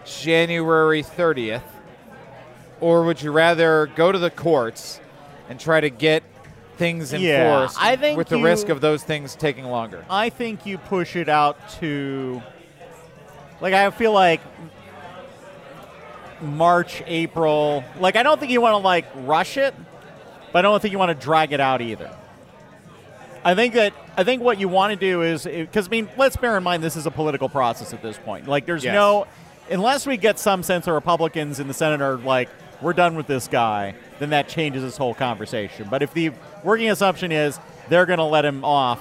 January 30th, or would you rather go to the courts and try to get things enforced with the risk of those things taking longer? I think you push it out to, like, I feel like March, April. Like, I don't think you want to, like, rush it. But I don't think you want to drag it out either. I think what you want to do is, because, I mean, let's bear in mind this is a political process at this point. Like, there's no, unless we get some sense of Republicans in the Senate are like, we're done with this guy, then that changes this whole conversation. But if the working assumption is they're going to let him off,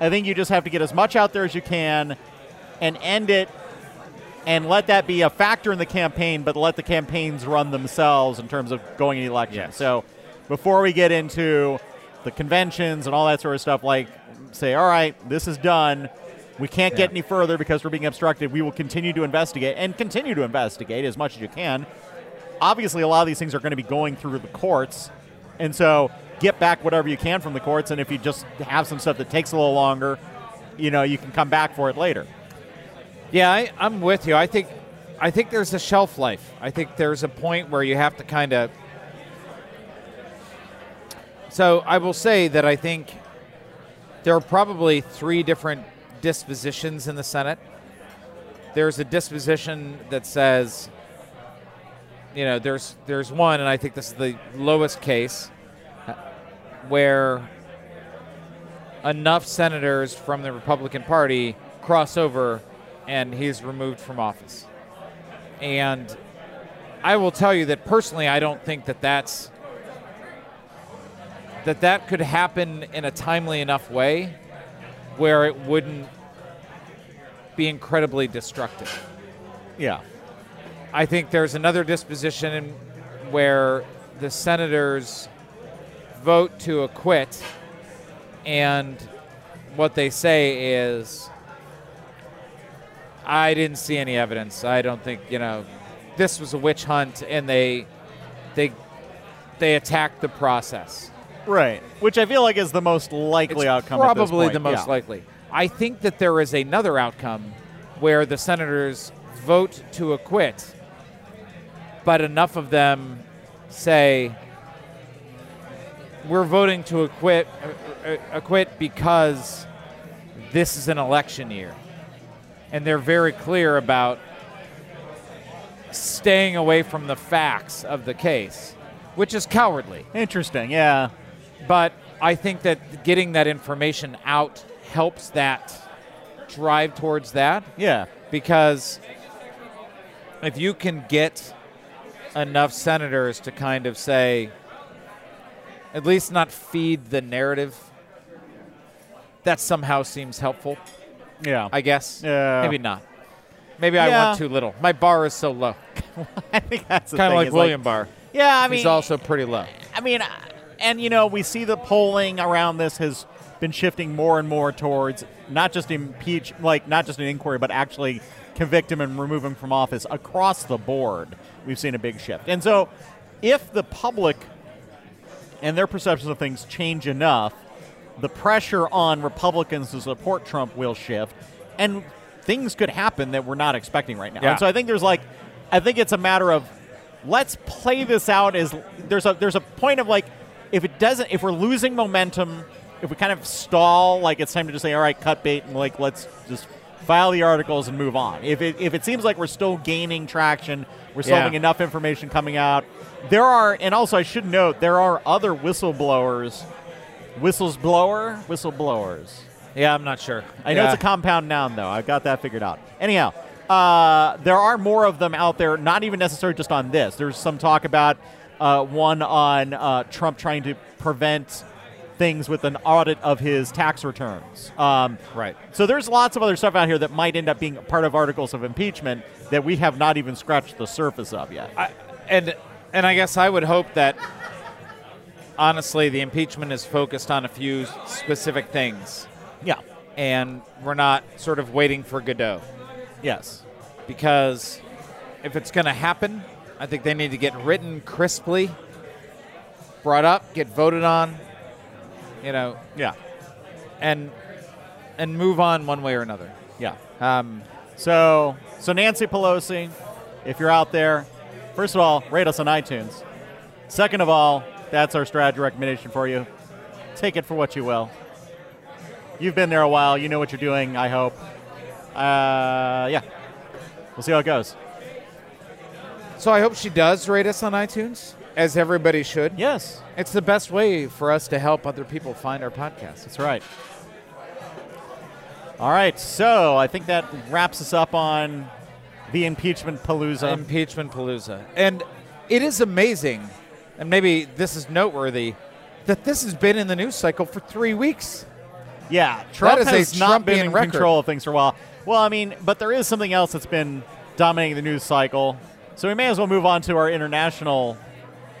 I think you just have to get as much out there as you can and end it and let that be a factor in the campaign, but let the campaigns run themselves in terms of going to the election. Yes. So before we get into the conventions and all that sort of stuff, like, say, all right, this is done. We can't get any further because we're being obstructed. We will continue to investigate and continue to investigate as much as you can. Obviously, a lot of these things are going to be going through the courts. And so get back whatever you can from the courts. And if you just have some stuff that takes a little longer, you know, you can come back for it later. Yeah, I'm with you. I think there's a shelf life. I think there's a point where you have to kind of... So I will say that I think there are probably three different dispositions in the Senate. there's a disposition that says, you know, there's one, and I think this is the lowest case, where enough senators from the Republican Party cross over and he's removed from office. And I will tell you that personally, I don't think that that could happen in a timely enough way where it wouldn't be incredibly destructive. Yeah. I think there's another disposition where the senators vote to acquit, and what they say is, I didn't see any evidence. I don't think, you know, this was a witch hunt, and they attacked the process. Right, which I feel like is the most likely outcome at this point. Probably the most likely. I think that there is another outcome where the senators vote to acquit, but enough of them say, we're voting to acquit because this is an election year. And they're very clear about staying away from the facts of the case, which is cowardly. Interesting, yeah. But I think that getting that information out helps that drive towards that. Yeah. Because if you can get enough senators to kind of say, at least not feed the narrative, that somehow seems helpful. Yeah. I guess. Yeah. Maybe not. Maybe I want too little. My bar is so low. I think that's kind of like William Barr. Yeah, I mean, he's also pretty low. I mean, and, you know, we see the polling around this has been shifting more and more towards not just impeach, like not just an inquiry, but actually convict him and remove him from office across the board. We've seen a big shift. And so if the public and their perceptions of things change enough, the pressure on Republicans to support Trump will shift, and things could happen that we're not expecting right now. Yeah. And so I think there's like, I think it's a matter of let's play this out as there's a point of like, if it doesn't, if we're losing momentum, if we kind of stall, like it's time to just say, all right, cut bait, and like let's just file the articles and move on. If it seems like we're still gaining traction, we're still having enough information coming out. There are, and also I should note, there are other whistleblowers. Yeah, I'm not sure. I know it's a compound noun, though. I've got that figured out. Anyhow, there are more of them out there, not even necessarily just on this. There's some talk about one on Trump trying to prevent things with an audit of his tax returns. Right. So there's lots of other stuff out here that might end up being part of articles of impeachment that we have not even scratched the surface of yet. And I guess I would hope that, honestly, the impeachment is focused on a few specific things. Yeah. And we're not sort of waiting for Godot. Yes. Because if it's going to happen, I think they need to get written crisply, brought up, get voted on, you know. Yeah. And move on one way or another. Yeah. So Nancy Pelosi, if you're out there, first of all, rate us on iTunes. Second of all, that's our strategy recommendation for you. Take it for what you will. You've been there a while. You know what you're doing, I hope. We'll see how it goes. So I hope she does rate us on iTunes, as everybody should. Yes. It's the best way for us to help other people find our podcast. That's right. All right. So I think that wraps us up on the Impeachment Palooza. Impeachment Palooza. And it is amazing. And maybe this is noteworthy, that this has been in the news cycle for 3 weeks. Yeah, Trump has not been in control of things for a while. Well, I mean, but there is something else that's been dominating the news cycle. So we may as well move on to our international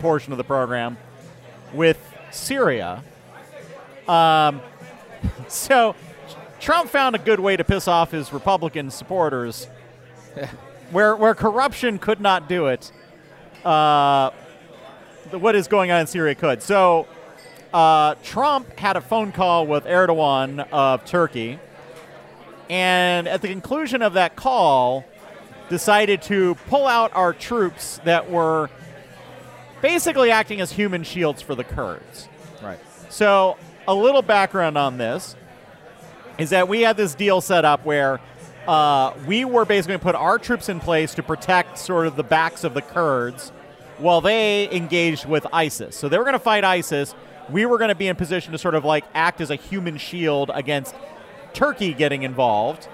portion of the program with Syria. So Trump found a good way to piss off his Republican supporters where corruption could not do it. What is going on in Syria could. So Trump had a phone call with Erdogan of Turkey, and at the conclusion of that call decided to pull out our troops that were basically acting as human shields for the Kurds. Right. So a little background on this is that we had this deal set up where we were basically going to put our troops in place to protect sort of the backs of the Kurds while they engaged with ISIS. So they were going to fight ISIS. We were going to be in position to sort of like act as a human shield against Turkey getting involved.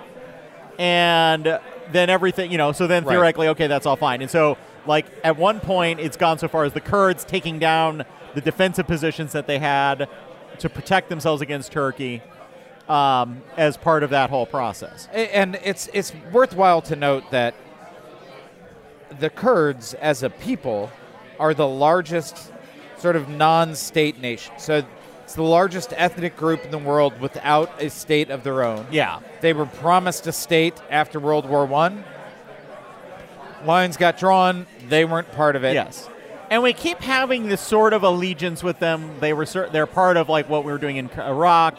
And then everything, you know, so then theoretically, okay, that's all fine. And so like at one point it's gone so far as the Kurds taking down the defensive positions that they had to protect themselves against Turkey as part of that whole process. And it's worthwhile to note that the Kurds as a people are the largest sort of non-state nation. So it's the largest ethnic group in the world without a state of their own. Yeah. They were promised a state after World War I. Lines got drawn. They weren't part of it. Yes. And we keep having this sort of allegiance with them. They were they're part of like what we were doing in Iraq.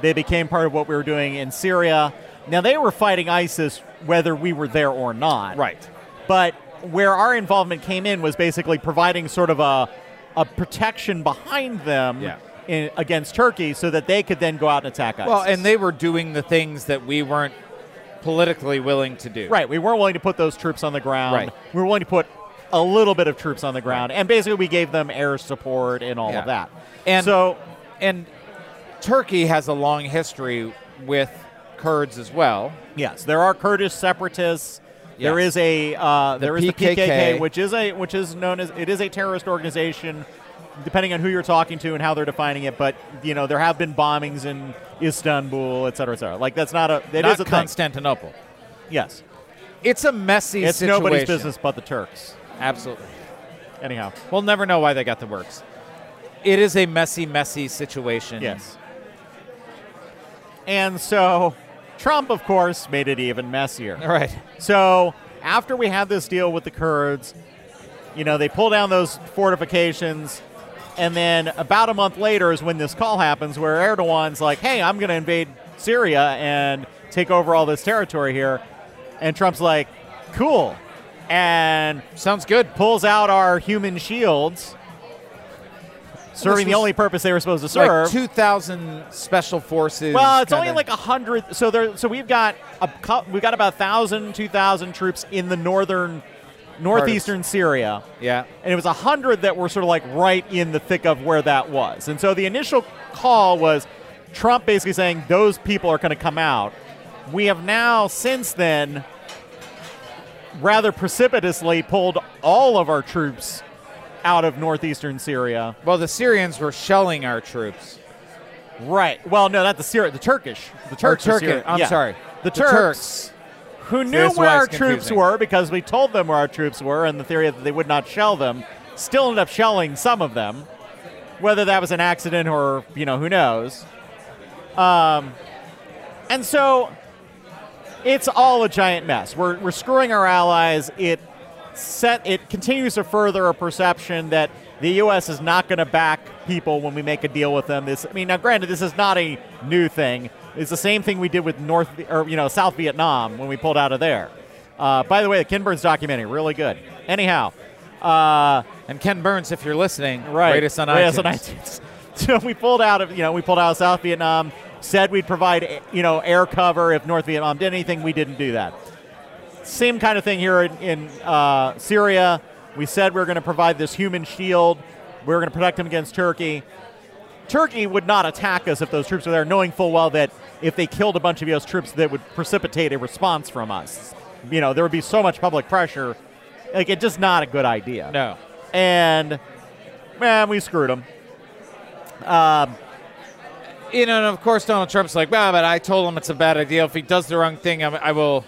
They became part of what we were doing in Syria. Now, they were fighting ISIS whether we were there or not. Right. But where our involvement came in was basically providing sort of a protection behind them against Turkey so that they could then go out and attack ISIS. Well, and they were doing the things that we weren't politically willing to do. Right. We weren't willing to put those troops on the ground. Right. We were willing to put a little bit of troops on the ground. Right. And basically we gave them air support and all of that. And so, and Turkey has a long history with Kurds as well. Yes, there are Kurdish separatists. Yes. There is a the PKK, which is known as a terrorist organization, depending on who you're talking to and how they're defining it. But you know, there have been bombings in Istanbul, et cetera, et cetera. Like that's not a is a Constantinople. Thing. Yes, it's a messy situation. Nobody's business but the Turks. Absolutely. Anyhow, we'll never know why they got the works. It is a messy, messy situation. Yes. And so Trump, of course, made it even messier. All right. So after we had this deal with the Kurds, you know, they pull down those fortifications. And then about a month later is when this call happens where Erdogan's like, hey, I'm going to invade Syria and take over all this territory here. And Trump's like, cool. And sounds good. Pulls out our human shields. Serving the only purpose they were supposed to serve. Like 2,000 special forces. Well, it's only like 100. So there, we've got about 1,000, 2,000 troops in the northeastern Syria. Yeah, and it was 100 that were sort of like right in the thick of where that was. And so the initial call was Trump basically saying those people are going to come out. We have now since then rather precipitously pulled all of our troops out of northeastern Syria. Well, the Syrians were shelling our troops. Right. Well, no, not the Syrians. The Turkish. The Turks. The Turks. Who knew where our troops were because we told them where our troops were and the theory that they would not shell them, still ended up shelling some of them, whether that was an accident or, you know, who knows. And so it's all a giant mess. We're screwing our allies. It continues to further a perception that the U.S. is not going to back people when we make a deal with them. Now, granted, this is not a new thing. It's the same thing we did with South Vietnam when we pulled out of there. By the way, the Ken Burns documentary, really good. Anyhow, and Ken Burns, if you're listening, rate us on iTunes. So we pulled out of South Vietnam. Said we'd provide air cover if North Vietnam did anything. We didn't do that. Same kind of thing here in Syria. We said we were going to provide this human shield. We were going to protect them against Turkey. Turkey would not attack us if those troops were there, knowing full well that if they killed a bunch of U.S. troops, that would precipitate a response from us. You know, there would be so much public pressure. Like, it's just not a good idea. No. And, man, we screwed them. And of course, Donald Trump's like, well, but I told him it's a bad idea. If he does the wrong thing, I will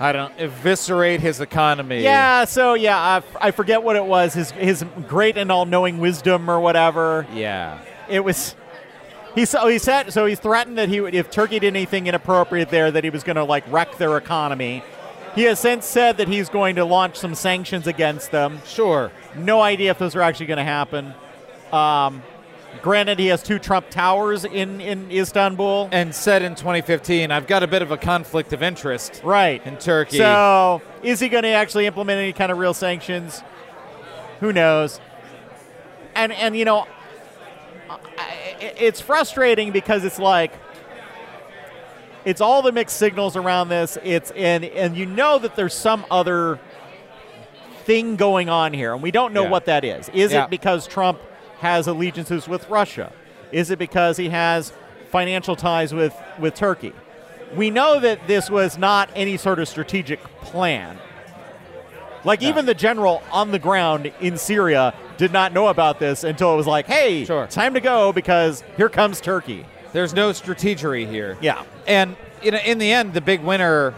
eviscerate his economy. Yeah, so I forget what it was, his great and all-knowing wisdom or whatever. Yeah. It was he threatened that he would, if Turkey did anything inappropriate there, that he was going to like wreck their economy. He has since said that he's going to launch some sanctions against them. Sure. No idea if those are actually going to happen. Granted, he has two Trump Towers in Istanbul. And said in 2015, I've got a bit of a conflict of interest in Turkey. So is he going to actually implement any kind of real sanctions? Who knows? And you know, it's frustrating because it's like It's all the mixed signals around this. It's and you know that there's some other thing going on here, and we don't know what that is. Is it because Trump has allegiances with Russia? Is it because he has financial ties with Turkey? We know that this was not any sort of strategic plan. Like, even the general on the ground in Syria did not know about this until it was like, hey, time to go because here comes Turkey. There's no strategery here. Yeah. And in the end, the big winner,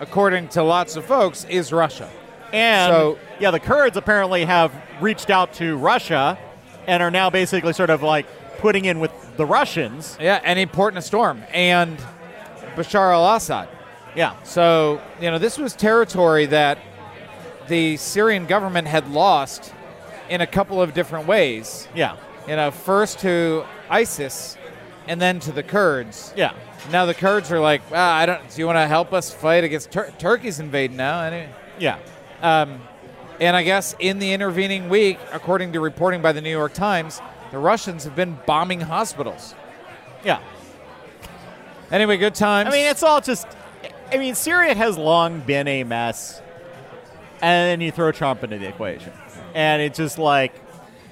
according to lots of folks, is Russia. And, the Kurds apparently have reached out to Russia and are now basically sort of like putting in with the Russians. Yeah, and he poured in a storm. And Bashar al-Assad. Yeah. So, this was territory that the Syrian government had lost in a couple of different ways. Yeah. First to ISIS and then to the Kurds. Yeah. Now the Kurds are like, do you want to help us fight against Turkey's invading now? Anyway. Yeah. And I guess in the intervening week, according to reporting by the New York Times, the Russians have been bombing hospitals. Yeah. Anyway, good times. I mean, it's all just, Syria has long been a mess. And then you throw Trump into the equation. And it's just like,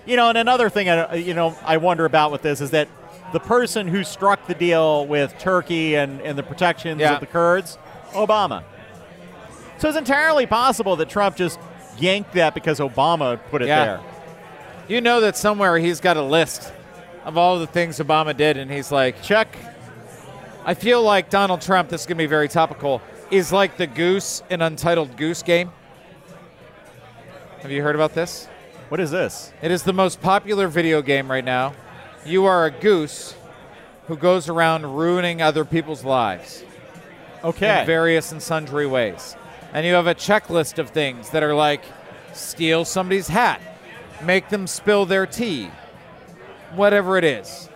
and another thing, I wonder about with this is that the person who struck the deal with Turkey and the protections of the Kurds, Obama. So it's entirely possible that Trump just yanked that because Obama put it there. You know that somewhere he's got a list of all the things Obama did, and he's like, check. I feel like Donald Trump, this is going to be very topical, is like the goose in Untitled Goose Game. Have you heard about this? What is this? It is the most popular video game right now. You are a goose who goes around ruining other people's lives. Okay. In various and sundry ways. And you have a checklist of things that are like, steal somebody's hat, make them spill their tea, whatever it is.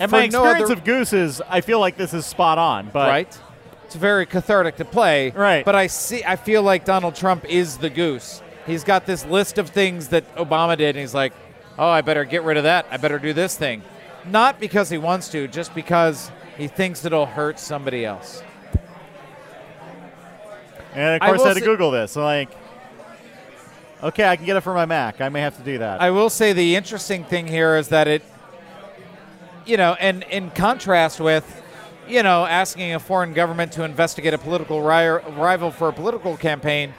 And my experience of gooses, I feel like this is spot on. But right? It's very cathartic to play. Right. But I feel like Donald Trump is the goose. He's got this list of things that Obama did, and he's like, oh, I better get rid of that. I better do this thing. Not because he wants to, just because he thinks it'll hurt somebody else. And, of course, I had to Google this. Like, okay, I can get it for my Mac. I may have to do that. I will say the interesting thing here is that it, and in contrast with, asking a foreign government to investigate a political rival for a political campaign,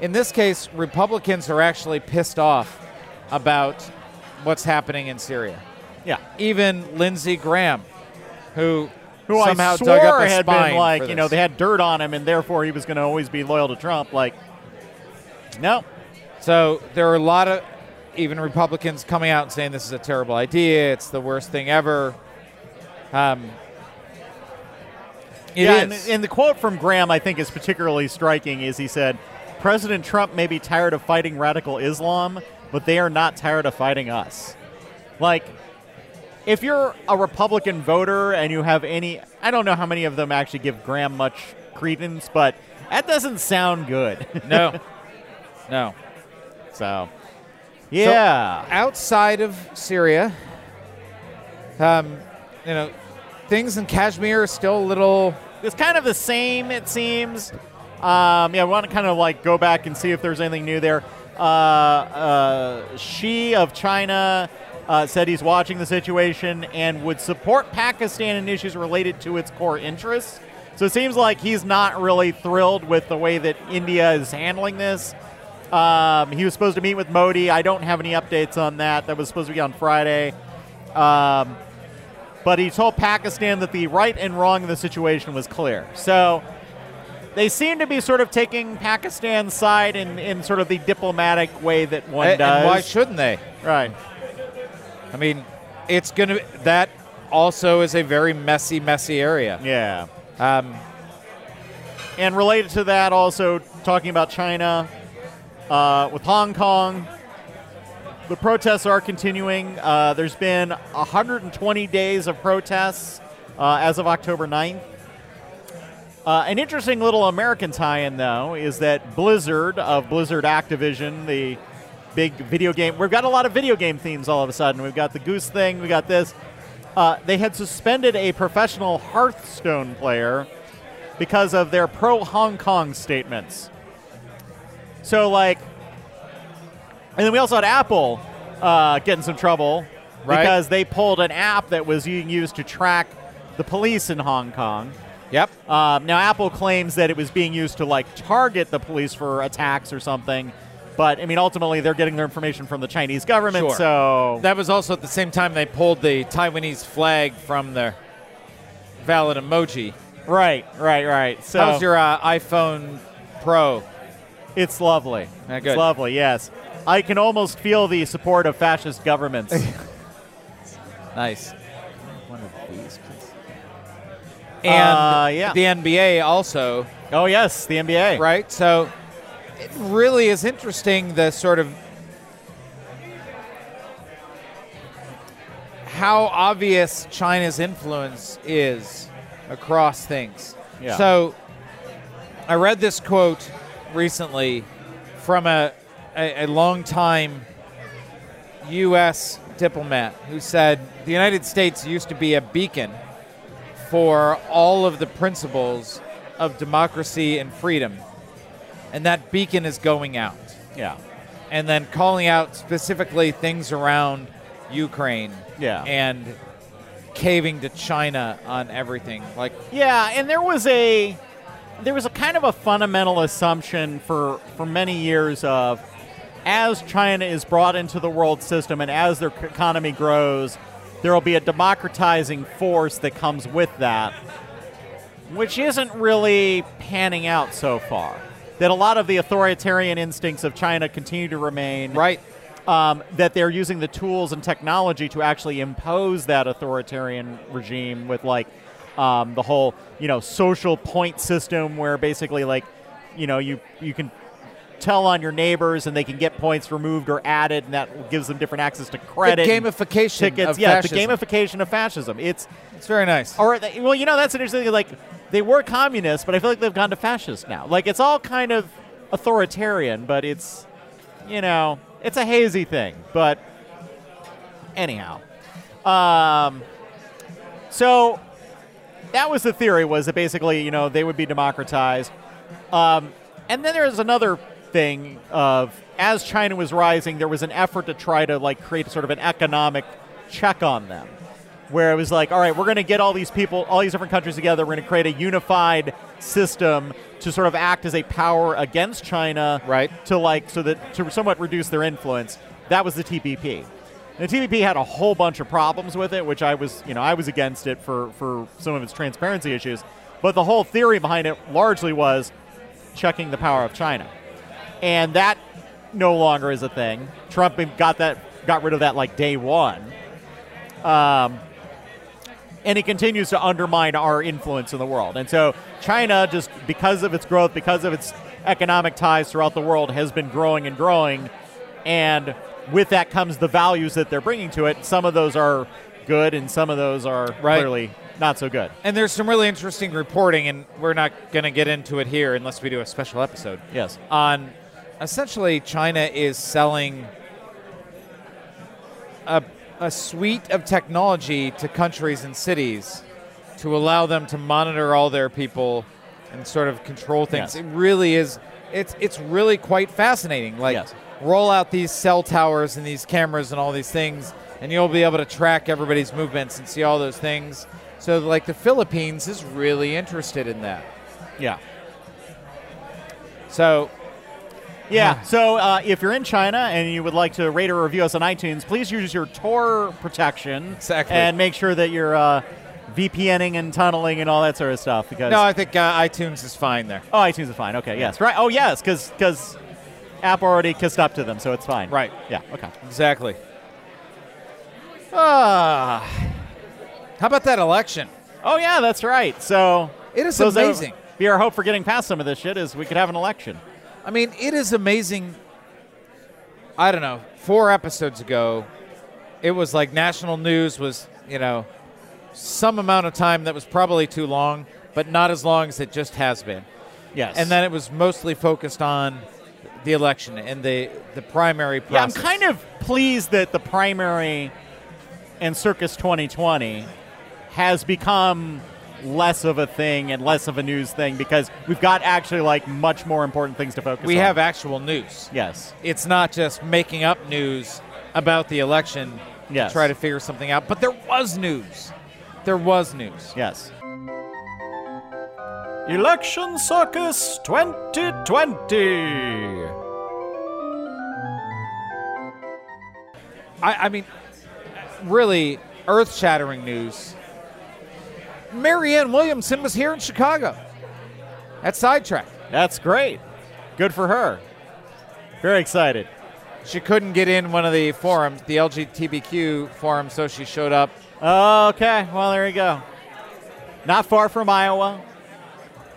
in this case, Republicans are actually pissed off about what's happening in Syria. Yeah. Even Lindsey Graham, who somehow I swore dug up a had spine been like, they had dirt on him, and therefore he was going to always be loyal to Trump. Like, no. So there are a lot of even Republicans coming out and saying this is a terrible idea. It's the worst thing ever. It is. And the quote from Graham I think is particularly striking is he said, President Trump may be tired of fighting radical Islam, but they are not tired of fighting us. Like, if you're a Republican voter and you have any, I don't know how many of them actually give Graham much credence, but that doesn't sound good. No. So, yeah. So outside of Syria, things in Kashmir are still a little. It's kind of the same, it seems. I want to kind of like go back and see if there's anything new there. Xi of China said he's watching the situation and would support Pakistan in issues related to its core interests. So it seems like he's not really thrilled with the way that India is handling this. He was supposed to meet with Modi. I don't have any updates on that. That was supposed to be on Friday. But he told Pakistan that the right and wrong of the situation was clear. So they seem to be sort of taking Pakistan's side in sort of the diplomatic way that one does. And why shouldn't they? Right. I mean, it's going to – that also is a very messy, messy area. Yeah. And related to that, also talking about China, with Hong Kong, the protests are continuing. There's been 120 days of protests as of October 9th. An interesting little American tie-in, though, is that Blizzard of Blizzard Activision, the big video game. We've got a lot of video game themes all of a sudden. We've got the goose thing. We got this. They had suspended a professional Hearthstone player because of their pro-Hong Kong statements. So, like, and then we also had Apple get in some trouble, right? Because they pulled an app that was being used to track the police in Hong Kong. Yep. Now, Apple claims that it was being used to, like, target the police for attacks or something. But, I mean, ultimately, they're getting their information from the Chinese government, sure. So... That was also at the same time they pulled the Taiwanese flag from their valid emoji. Right. So, how's your iPhone Pro? It's lovely. Good. It's lovely, yes. I can almost feel the support of fascist governments. Nice. One of these, please. And yeah. The NBA also. Oh, yes, the NBA. Right, so... It really is interesting, the sort of how obvious China's influence is across things. Yeah. So I read this quote recently from a longtime U.S. diplomat who said, the United States used to be a beacon for all of the principles of democracy and freedom. And that beacon is going out. Yeah. And then calling out specifically things around Ukraine. Yeah. And caving to China on everything. Like. Yeah, and there was a kind of a fundamental assumption for many years of, as China is brought into the world system and as their economy grows, there will be a democratizing force that comes with that, which isn't really panning out so far. That a lot of the authoritarian instincts of China continue to remain. Right. That they're using the tools and technology to actually impose that authoritarian regime with, like, the whole, you know, social point system where basically, like, you know, you can tell on your neighbors and they can get points removed or added, and that gives them different access to credit. The gamification tickets. Of fascism. Yeah, the gamification of fascism. It's very nice. Or, well, you know, that's interesting, like... They were communists, but I feel like they've gone to fascist now. Like, it's all kind of authoritarian, but it's, you know, it's a hazy thing. But anyhow. So that was the theory, was that basically, you know, they would be democratized. And then there's another thing of, as China was rising, there was an effort to try to, like, create sort of an economic check on them. Where it was like, all right, we're going to get all these people, all these different countries together. We're going to create a unified system to sort of act as a power against China, right? To, like, so that to somewhat reduce their influence. That was the TPP. And the TPP had a whole bunch of problems with it, which I was against it for some of its transparency issues. But the whole theory behind it largely was checking the power of China, and that no longer is a thing. Trump got rid of that like day one. And it continues to undermine our influence in the world. And so China, just because of its growth, because of its economic ties throughout the world, has been growing and growing. And with that comes the values that they're bringing to it. Some of those are good, and some of those are clearly not so good. And there's some really interesting reporting, and we're not going to get into it here unless we do a special episode. Yes. On essentially China is selling a suite of technology to countries and cities to allow them to monitor all their people and sort of control things. Yes. It really is. It's really quite fascinating. Like, yes. Roll out these cell towers and these cameras and all these things, and you'll be able to track everybody's movements and see all those things. So, like, the Philippines is really interested in that. Yeah. So... Yeah, so if you're in China and you would like to rate or review us on iTunes, please use your Tor protection. Exactly. And make sure that you're VPNing and tunneling and all that sort of stuff. Because no, I think iTunes is fine there. Oh, iTunes is fine. Okay, yes. Right. Oh, yes, because Apple already kissed up to them, so it's fine. Right. Yeah, okay. Exactly. How about that election? Oh, yeah, that's right. So it is amazing. Be our hope for getting past some of this shit is we could have an election. I mean, it is amazing. I don't know, 4 episodes ago, it was like national news was, you know, some amount of time that was probably too long, but not as long as it just has been. Yes. And then it was mostly focused on the election and the primary process. Yeah, I'm kind of pleased that the primary and Circus 2020 has become less of a thing and less of a news thing because we've got actually like much more important things to focus on. We have actual news. Yes. It's not just making up news about the election to try to figure something out. But there was news. There was news. Yes. Election Circus 2020. I mean, really earth-shattering news. Marianne Williamson was here in Chicago. That's Sidetrack. That's great. Good for her. Very excited. She couldn't get in one of the forums, the LGBTQ forum, so she showed up. Okay. Well, there you go. Not far from Iowa.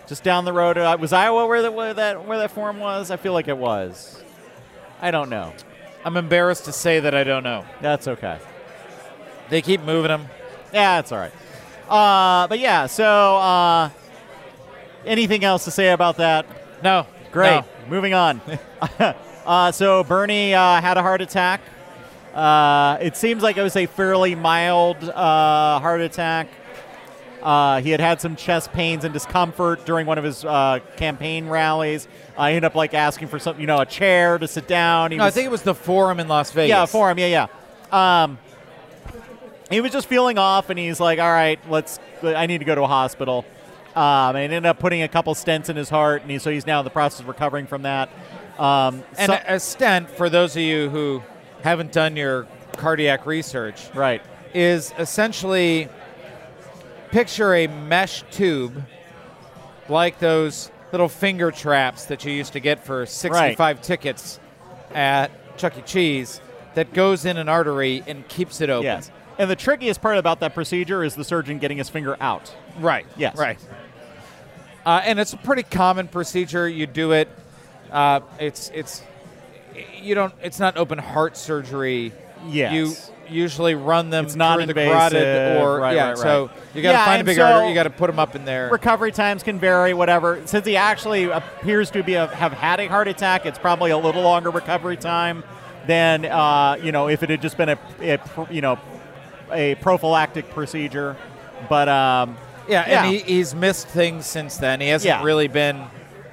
Just down the road. Was Iowa where that forum was? I feel like it was. I don't know. I'm embarrassed to say that I don't know. That's okay. They keep moving them. Yeah, that's all right. But yeah, so anything else to say about that? No. Great. No. Moving on. So Bernie had a heart attack. It seems like it was a fairly mild heart attack. He had some chest pains and discomfort during one of his campaign rallies. I ended up like asking for some, a chair to sit down. I think it was the forum in Las Vegas. Yeah, forum. Yeah, yeah. He was just feeling off, and he's like, all right, I need to go to a hospital. And ended up putting a couple stents in his heart, and so he's now in the process of recovering from that. And a stent, for those of you who haven't done your cardiac research, right, is essentially picture a mesh tube like those little finger traps that you used to get for 65 tickets at Chuck E. Cheese that goes in an artery and keeps it open. Yes. And the trickiest part about that procedure is the surgeon getting his finger out. Right. Yes. Right. And it's a pretty common procedure. You do it. It's not open heart surgery. Yes. You usually run them through the carotid or right. So you got to find a big artery. You got to put them up in there. Recovery times can vary. Whatever. Since he actually appears to have had a heart attack, it's probably a little longer recovery time than if it had just been a prophylactic procedure, but and he's missed things since then. He hasn't really been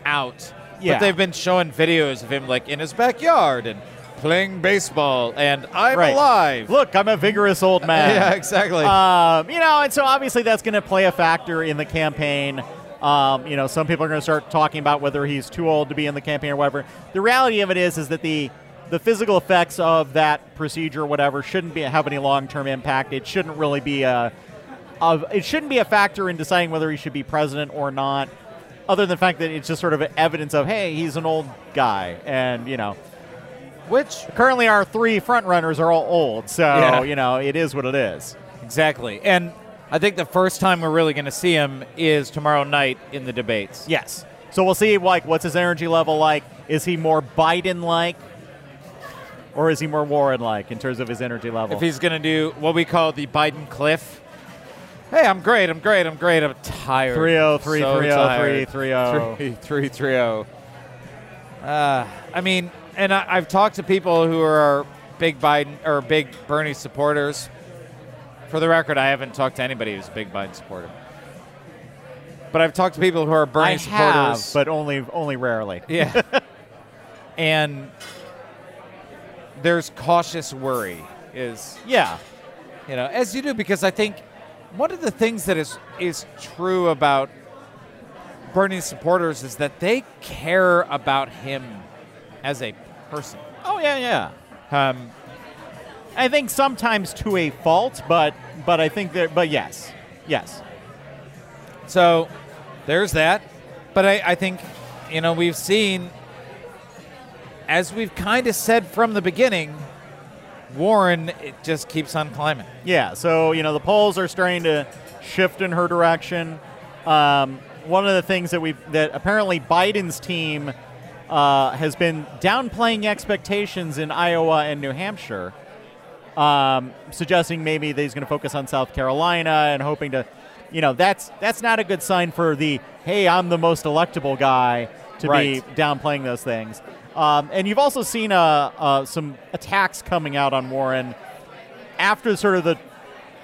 out, but they've been showing videos of him like in his backyard and playing baseball and I'm alive. Look, I'm a vigorous old man. Yeah, exactly. And so obviously that's going to play a factor in the campaign. Some people are going to start talking about whether he's too old to be in the campaign or whatever. The reality of it is that the physical effects of that procedure, whatever, shouldn't have any long-term impact. It shouldn't really be a factor in deciding whether he should be president or not, other than the fact that it's just sort of evidence of, hey, he's an old guy, and which currently our three front runners are all old, so it is what it is. Exactly, and I think the first time we're really going to see him is tomorrow night in the debates. Yes, so we'll see what's his energy level like. Is he more Biden-like? Or is he more Warren-like in terms of his energy level? If he's going to do what we call the Biden cliff. Hey, I'm great. I'm tired. 303, so 303, 330. 330. I've talked to people who are big Biden or big Bernie supporters. For the record, I haven't talked to anybody who's a big Biden supporter. But I've talked to people who are Bernie supporters. But only rarely. Yeah. And there's cautious worry as you do, because I think one of the things that is true about Bernie's supporters is that they care about him as a person. Oh, yeah. I think sometimes to a fault, but I think that, but yes. So there's that. But I think, we've seen, as we've kind of said from the beginning, Warren, it just keeps on climbing. Yeah, so, the polls are starting to shift in her direction. One of the things that apparently Biden's team has been downplaying expectations in Iowa and New Hampshire, suggesting maybe that he's going to focus on South Carolina and hoping to, that's not a good sign for the, hey, I'm the most electable guy to be downplaying those things. And you've also seen some attacks coming out on Warren after sort of the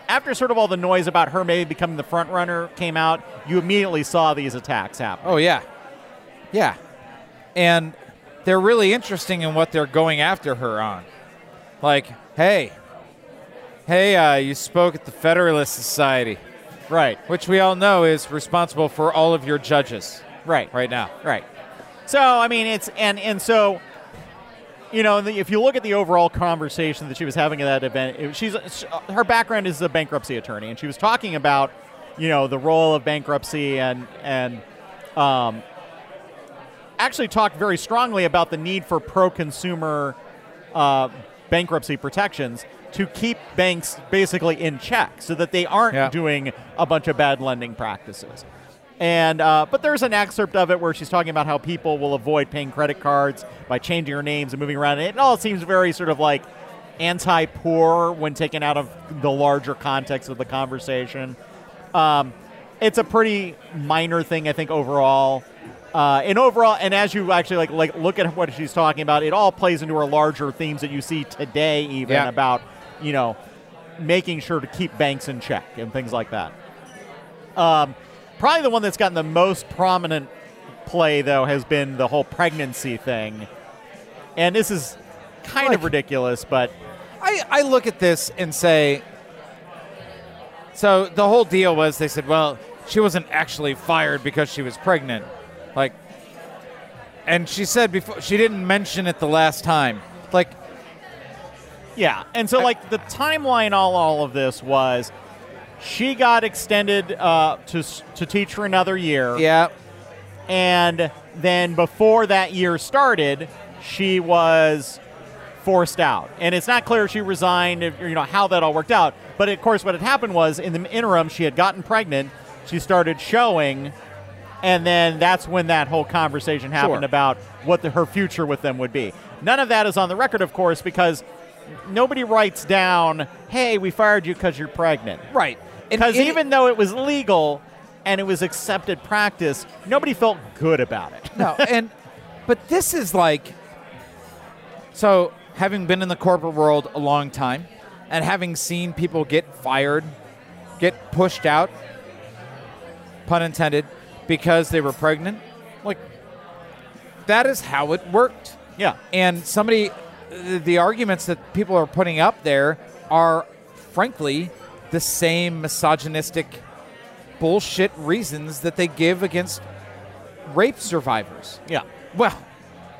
after sort of all the noise about her maybe becoming the front runner came out, you immediately saw these attacks happen. Oh, yeah. Yeah. And they're really interesting in what they're going after her on. Like, hey, you spoke at the Federalist Society. Right. Which we all know is responsible for all of your judges. Right. Right now. Right. So, I mean, it's, and so, you know, if you look at the overall conversation that she was having at that event, her background is a bankruptcy attorney, and she was talking about, you know, the role of bankruptcy and actually talked very strongly about the need for pro-consumer bankruptcy protections to keep banks basically in check so that they aren't doing a bunch of bad lending practices. And but there's an excerpt of it where she's talking about how people will avoid paying credit cards by changing their names and moving around. It all seems very sort of like anti-poor when taken out of the larger context of the conversation. It's a pretty minor thing, I think, overall. And as you actually like look at what she's talking about, it all plays into her larger themes that you see today, even about, you know, making sure to keep banks in check and things like that. Probably the one that's gotten the most prominent play, though, has been the whole pregnancy thing. And this is kind of ridiculous, but... I look at this and say... So the whole deal was they said, well, she wasn't actually fired because she was pregnant. Like, and she said before, she didn't mention it the last time. Like... Yeah, and so, like, the timeline on all of this was... She got extended to teach for another year. Yeah. And then before that year started, she was forced out. And it's not clear if she resigned, you know, how that all worked out. But, of course, what had happened was in the interim, she had gotten pregnant. She started showing. And then that's when that whole conversation happened about what her future with them would be. None of that is on the record, of course, because nobody writes down, hey, we fired you because you're pregnant. Right. Because even though it was legal and it was accepted practice, nobody felt good about it. No, but this is like, so having been in the corporate world a long time and having seen people get fired, get pushed out, pun intended, because they were pregnant, like, that is how it worked. Yeah. And somebody, the arguments that people are putting up there are, frankly, the same misogynistic bullshit reasons that they give against rape survivors. Yeah. Well,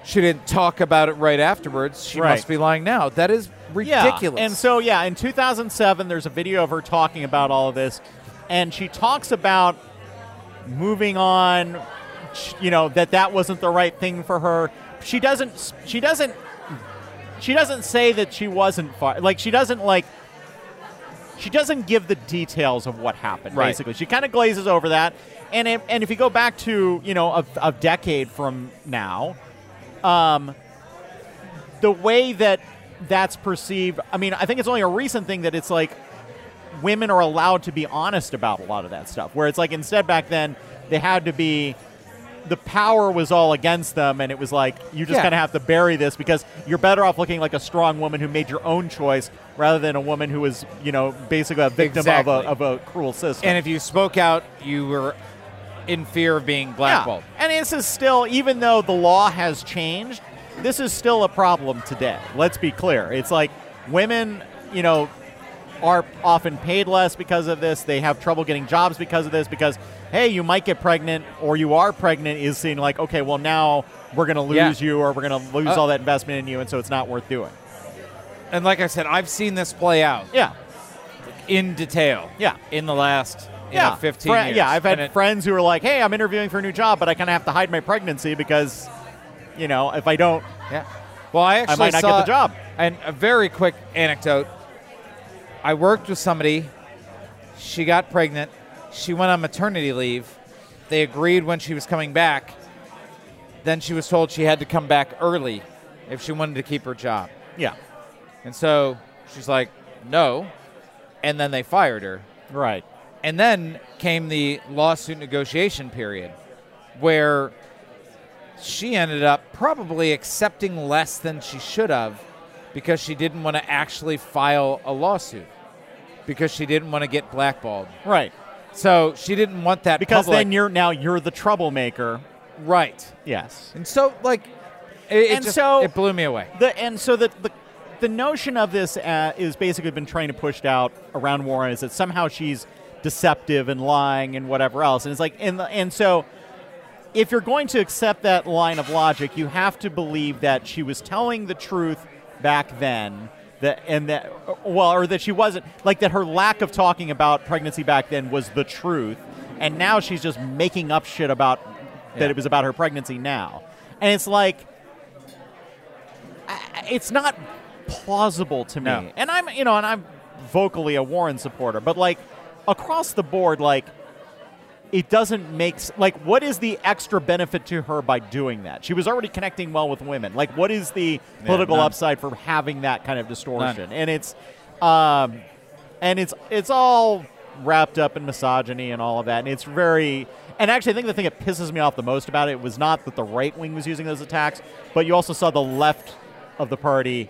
she didn't talk about it right afterwards. She must be lying now. That is ridiculous. Yeah. And so, yeah, in 2007, there's a video of her talking about all of this, and she talks about moving on, you know, that wasn't the right thing for her. She doesn't say that she wasn't fired. Like, she doesn't give the details of what happened, basically. She kind of glazes over that. And if you go back to, you know, a decade from now, the way that that's perceived, I mean, I think it's only a recent thing that it's like women are allowed to be honest about a lot of that stuff, where it's like instead back then they had to be... The power was all against them, and it was like, you just kind of have to bury this because you're better off looking like a strong woman who made your own choice rather than a woman who was, you know, basically a victim of a cruel system. And if you spoke out, you were in fear of being blackballed. Yeah. And this is still, even though the law has changed, this is still a problem today. Let's be clear. It's like women, you know, are often paid less because of this. They have trouble getting jobs because of this, because, hey, you might get pregnant or you are pregnant is seen like, okay, well, now we're going to lose you, or we're going to lose all that investment in you, and so it's not worth doing. And like I said, I've seen this play out. Yeah. In detail. Yeah. In the last 15 years. Yeah, I've had friends who are like, hey, I'm interviewing for a new job, but I kind of have to hide my pregnancy because, you know, if I don't, well, I might not get the job. And a very quick anecdote. I worked with somebody. She got pregnant. She went on maternity leave. They agreed when she was coming back. Then she was told she had to come back early if she wanted to keep her job. Yeah. And so she's like, no. And then they fired her. Right. And then came the lawsuit negotiation period where she ended up probably accepting less than she should have because she didn't want to actually file a lawsuit. because she didn't want to get blackballed. Right. So she didn't want that because public. Then you're the troublemaker. Right. Yes. And so like it blew me away. The notion of this is basically been trying to push out around Warren is that somehow she's deceptive and lying and whatever else. And it's like and so if you're going to accept that line of logic, you have to believe that she was telling the truth back then. That she wasn't, like, that her lack of talking about pregnancy back then was the truth, and now she's just making up shit about that it was about her pregnancy now. And it's like, it's not plausible to me. No. And I'm vocally a Warren supporter, but like across the board, like it doesn't make like what is the extra benefit to her by doing that? She was already connecting well with women. Like, what is the political upside for having that kind of distortion? None. And it's all wrapped up in misogyny and all of that. And it's very and actually I think the thing that pisses me off the most about it was not that the right wing was using those attacks, but you also saw the left of the party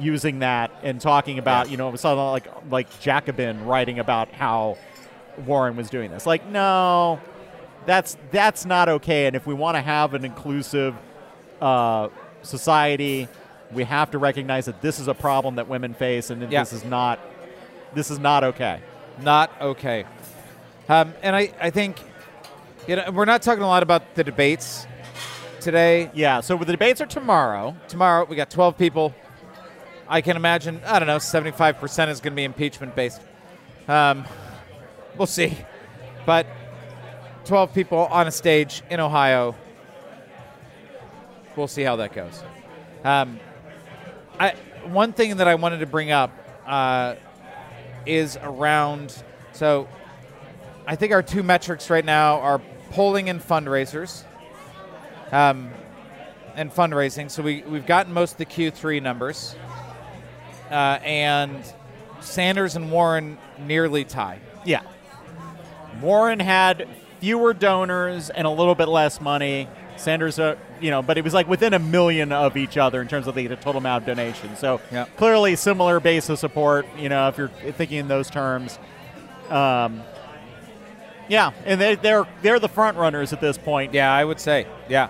using that and talking about we saw like Jacobin writing about how Warren was doing this. Like, no, that's not okay. And if we want to have an inclusive society, we have to recognize that this is a problem that women face, and this is not okay. Not okay. And I think we're not talking a lot about the debates today. Yeah. So the debates are tomorrow. Tomorrow we got 12 people. I can imagine. I don't know. 75% is going to be impeachment based. We'll see. But 12 people on a stage in Ohio. We'll see how that goes. One thing that I wanted to bring up is around... So I think our two metrics right now are polling and fundraisers and fundraising. So we've gotten most of the Q3 numbers. And Sanders and Warren nearly tie. Yeah. Warren had fewer donors and a little bit less money. Sanders, but it was like within $1 million of each other in terms of the total amount of donations. So clearly similar base of support, if you're thinking in those terms. And they're the front runners at this point. Yeah, I would say. Yeah.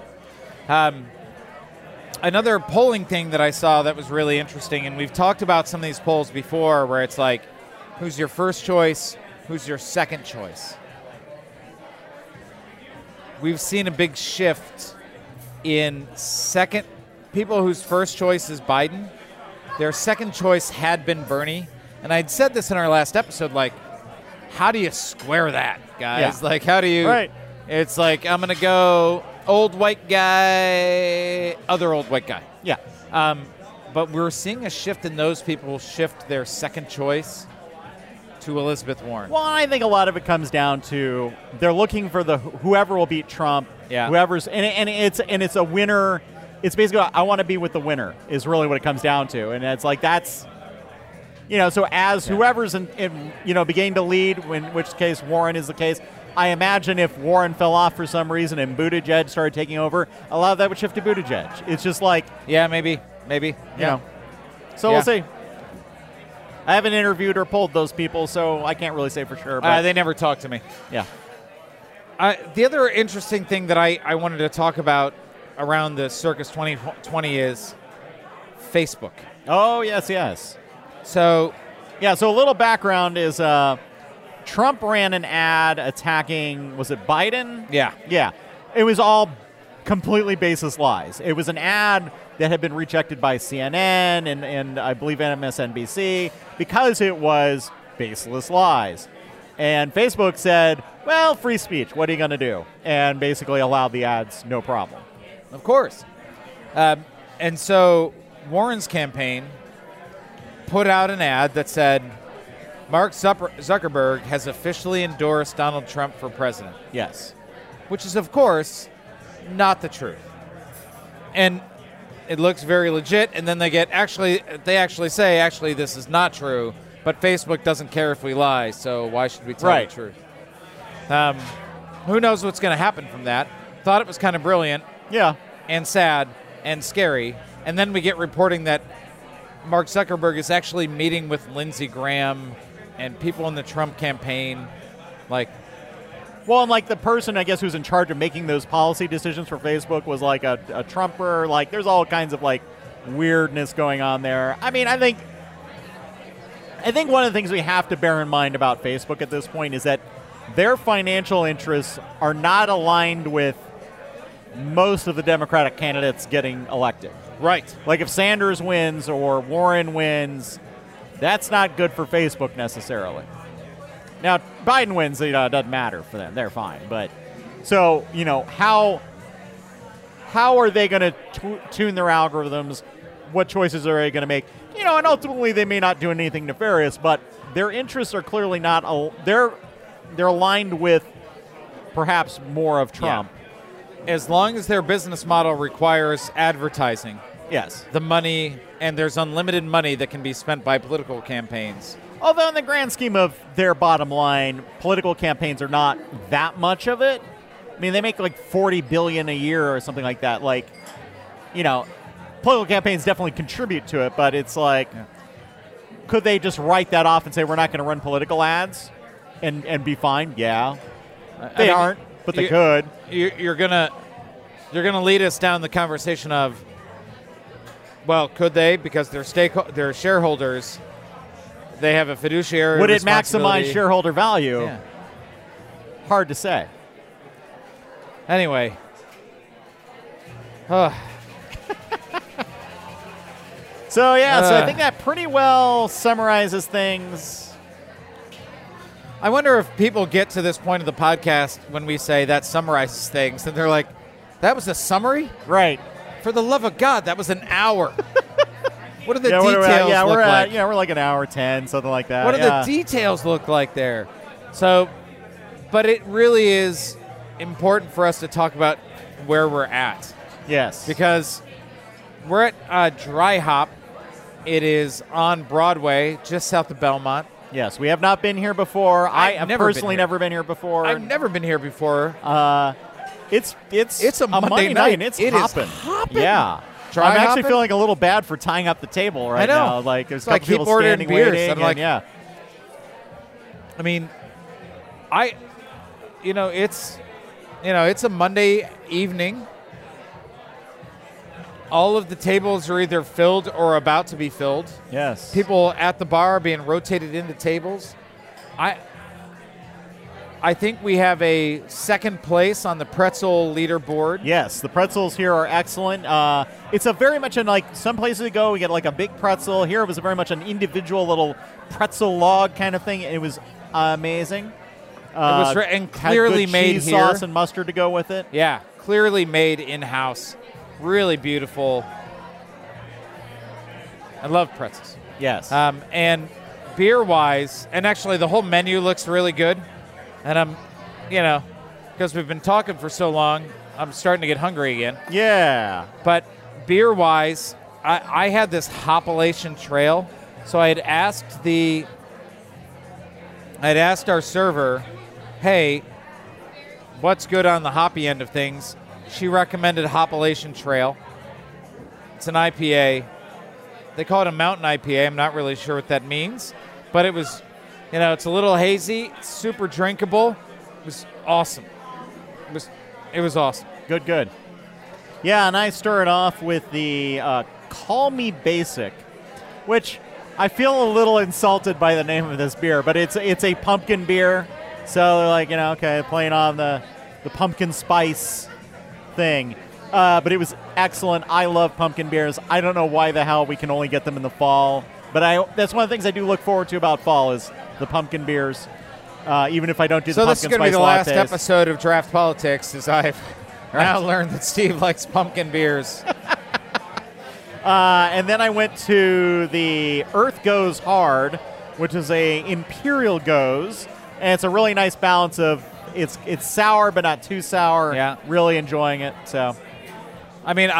Another polling thing that I saw that was really interesting, and we've talked about some of these polls before where it's like, who's your first choice? Who's your second choice? We've seen a big shift in second people whose first choice is Biden. Their second choice had been Bernie. And I'd said this in our last episode, like, how do you square that, guys? Yeah. Like, how do you? Right. It's like, I'm going to go old white guy, other old white guy. Yeah. But we're seeing a shift in those people shift their second choice to Elizabeth Warren. Well, I think a lot of it comes down to they're looking for the whoever will beat Trump. Yeah. It's a winner. It's basically I want to be with the winner is really what it comes down to, and it's like that's so as whoever's in beginning to lead, in which case Warren is the case. I imagine if Warren fell off for some reason and Buttigieg started taking over, a lot of that would shift to Buttigieg. It's just like maybe you know. So we'll see. I haven't interviewed or polled those people, so I can't really say for sure. But they never talked to me. Yeah. The other interesting thing that I wanted to talk about around the Circus 2020 is Facebook. Oh, yes, yes. So a little background is Trump ran an ad attacking, was it Biden? Yeah. Yeah. It was all completely baseless lies. It was an ad that had been rejected by CNN and I believe MSNBC because it was baseless lies. And Facebook said, well, free speech, what are you going to do? And basically allowed the ads, no problem. Of course. And so Warren's campaign put out an ad that said, Mark Zuckerberg has officially endorsed Donald Trump for president. Yes. Which is, of course, not the truth. And it looks very legit, and then they actually say this is not true, but Facebook doesn't care if we lie, so why should we tell the truth? Who knows what's going to happen from that? Thought it was kind of brilliant. Yeah. And sad and scary. And then we get reporting that Mark Zuckerberg is actually meeting with Lindsey Graham and people in the Trump campaign, like... Well, and, like, the person, I guess, who's in charge of making those policy decisions for Facebook was, like, a Trumper. Like, there's all kinds of, like, weirdness going on there. I mean, I think one of the things we have to bear in mind about Facebook at this point is that their financial interests are not aligned with most of the Democratic candidates getting elected. Right. Like, if Sanders wins or Warren wins, that's not good for Facebook necessarily. Now, Biden wins, you know, it doesn't matter for them. They're fine. But so, you know, how are they going to tune their algorithms? What choices are they going to make? You know, and ultimately they may not do anything nefarious, but their interests are clearly not they're aligned with perhaps more of Trump. Yeah. As long as their business model requires advertising. Yes. The money, and there's unlimited money that can be spent by political campaigns. Although in the grand scheme of their bottom line, political campaigns are not that much of it. I mean, they make like $40 billion a year or something like that. Like, you know, political campaigns definitely contribute to it, but it's like, yeah. Could they just write that off and say, we're not going to run political ads and be fine? Yeah. They aren't, but they could. You're gonna lead us down the conversation of, well, could they? Because their shareholders... They have a fiduciary Would it maximize shareholder value? Yeah. Hard to say. Anyway. So, yeah, so I think that pretty well summarizes things. I wonder if people get to this point of the podcast when we say that summarizes things, and they're like, that was a summary? Right. For the love of God, that was an hour. What do the details look like? Yeah, we're like an hour 10, something like that. What do the details look like there? So, but it really is important for us to talk about where we're at. Yes. Because we're at Dry Hop. It is on Broadway, just south of Belmont. Yes, we have not been here before. I have personally never been here before. I've never been here before. It's a Monday night, and it's hopping. It is hopping. Yeah. I'm actually feeling a little bad for tying up the table right now. Like, there's a couple people standing waiting. I'm like, yeah. I mean, it's a Monday evening. All of the tables are either filled or about to be filled. Yes. People at the bar are being rotated into tables. I think we have a second place on the pretzel leaderboard. Yes, the pretzels here are excellent. It's a very much some places we go, we get like a big pretzel. Here it was very much an individual little pretzel log kind of thing. It was amazing. It was and clearly made here. Cheese sauce and mustard to go with it. Yeah, clearly made in-house. Really beautiful. I love pretzels. Yes. And beer-wise, and actually the whole menu looks really good. And I'm, because we've been talking for so long, I'm starting to get hungry again. Yeah. But beer-wise, I had this Hopalation Trail. So I had asked our server, hey, what's good on the hoppy end of things? She recommended Hopalation Trail. It's an IPA. They call it a mountain IPA. I'm not really sure what that means. But it was... it's a little hazy, super drinkable. It was awesome. It was awesome. Good. Yeah, and I started off with the Call Me Basic, which I feel a little insulted by the name of this beer, but it's a pumpkin beer. So they're like, playing on the pumpkin spice thing. But it was excellent. I love pumpkin beers. I don't know why the hell we can only get them in the fall. But that's one of the things I do look forward to about fall is the pumpkin beers, even if I don't do the pumpkin spice lattes. So this is going to be the last episode of Draught Politics, as I've now learned that Steve likes pumpkin beers. And then I went to the Earth Goes Hard, which is a Imperial Goes, and it's a really nice balance of it's sour but not too sour. Yeah, really enjoying it. So, I mean,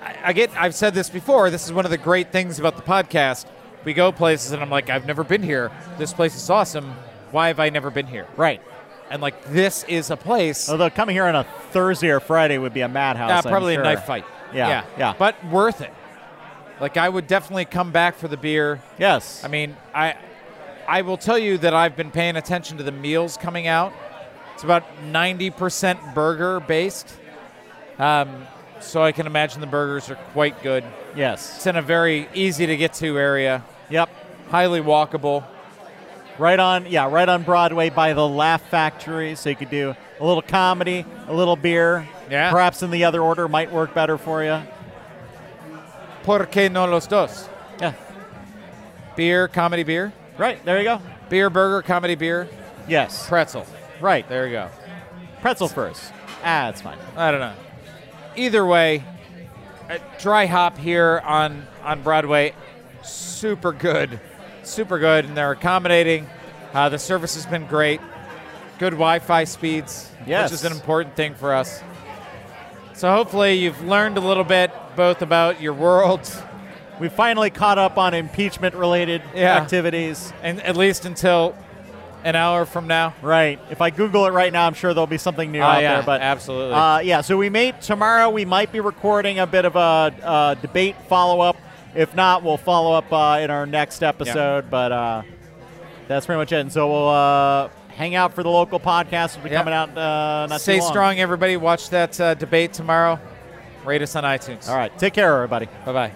I've said this before. This is one of the great things about the podcast. We go places and I'm like, I've never been here. This place is awesome. Why have I never been here? Right. And this is a place. Although coming here on a Thursday or Friday would be a madhouse. Yeah, probably a knife fight. Yeah. But worth it. I would definitely come back for the beer. Yes. I mean, I I will tell you that I've been paying attention to the meals coming out. It's about 90% burger-based. So I can imagine the burgers are quite good. Yes. It's in a very easy-to-get-to area. Yep. Highly walkable. Right on Broadway by the Laugh Factory. So you could do a little comedy, a little beer. Yeah. Perhaps in the other order might work better for you. ¿Por qué no los dos? Yeah. Beer, comedy, beer. Right, there you go. Beer, burger, comedy, beer. Yes. Pretzel. Right. There you go. Pretzel first. Ah, it's fine. I don't know. Either way, Dry Hop here on Broadway, super good. Super good, and they're accommodating. The service has been great. Good Wi-Fi speeds, yes, which is an important thing for us. So hopefully you've learned a little bit both about your world. We finally caught up on impeachment-related activities. And at least until an hour from now. Right. If I Google it right now, I'm sure there'll be something new out there. But absolutely. So tomorrow we might be recording a bit of a debate follow-up. If not, we'll follow up in our next episode. Yeah. But that's pretty much it. And so we'll hang out for the local podcast. We'll be coming out not too long. Stay strong, everybody. Watch that debate tomorrow. Rate us on iTunes. All right. Take care, everybody. Bye-bye.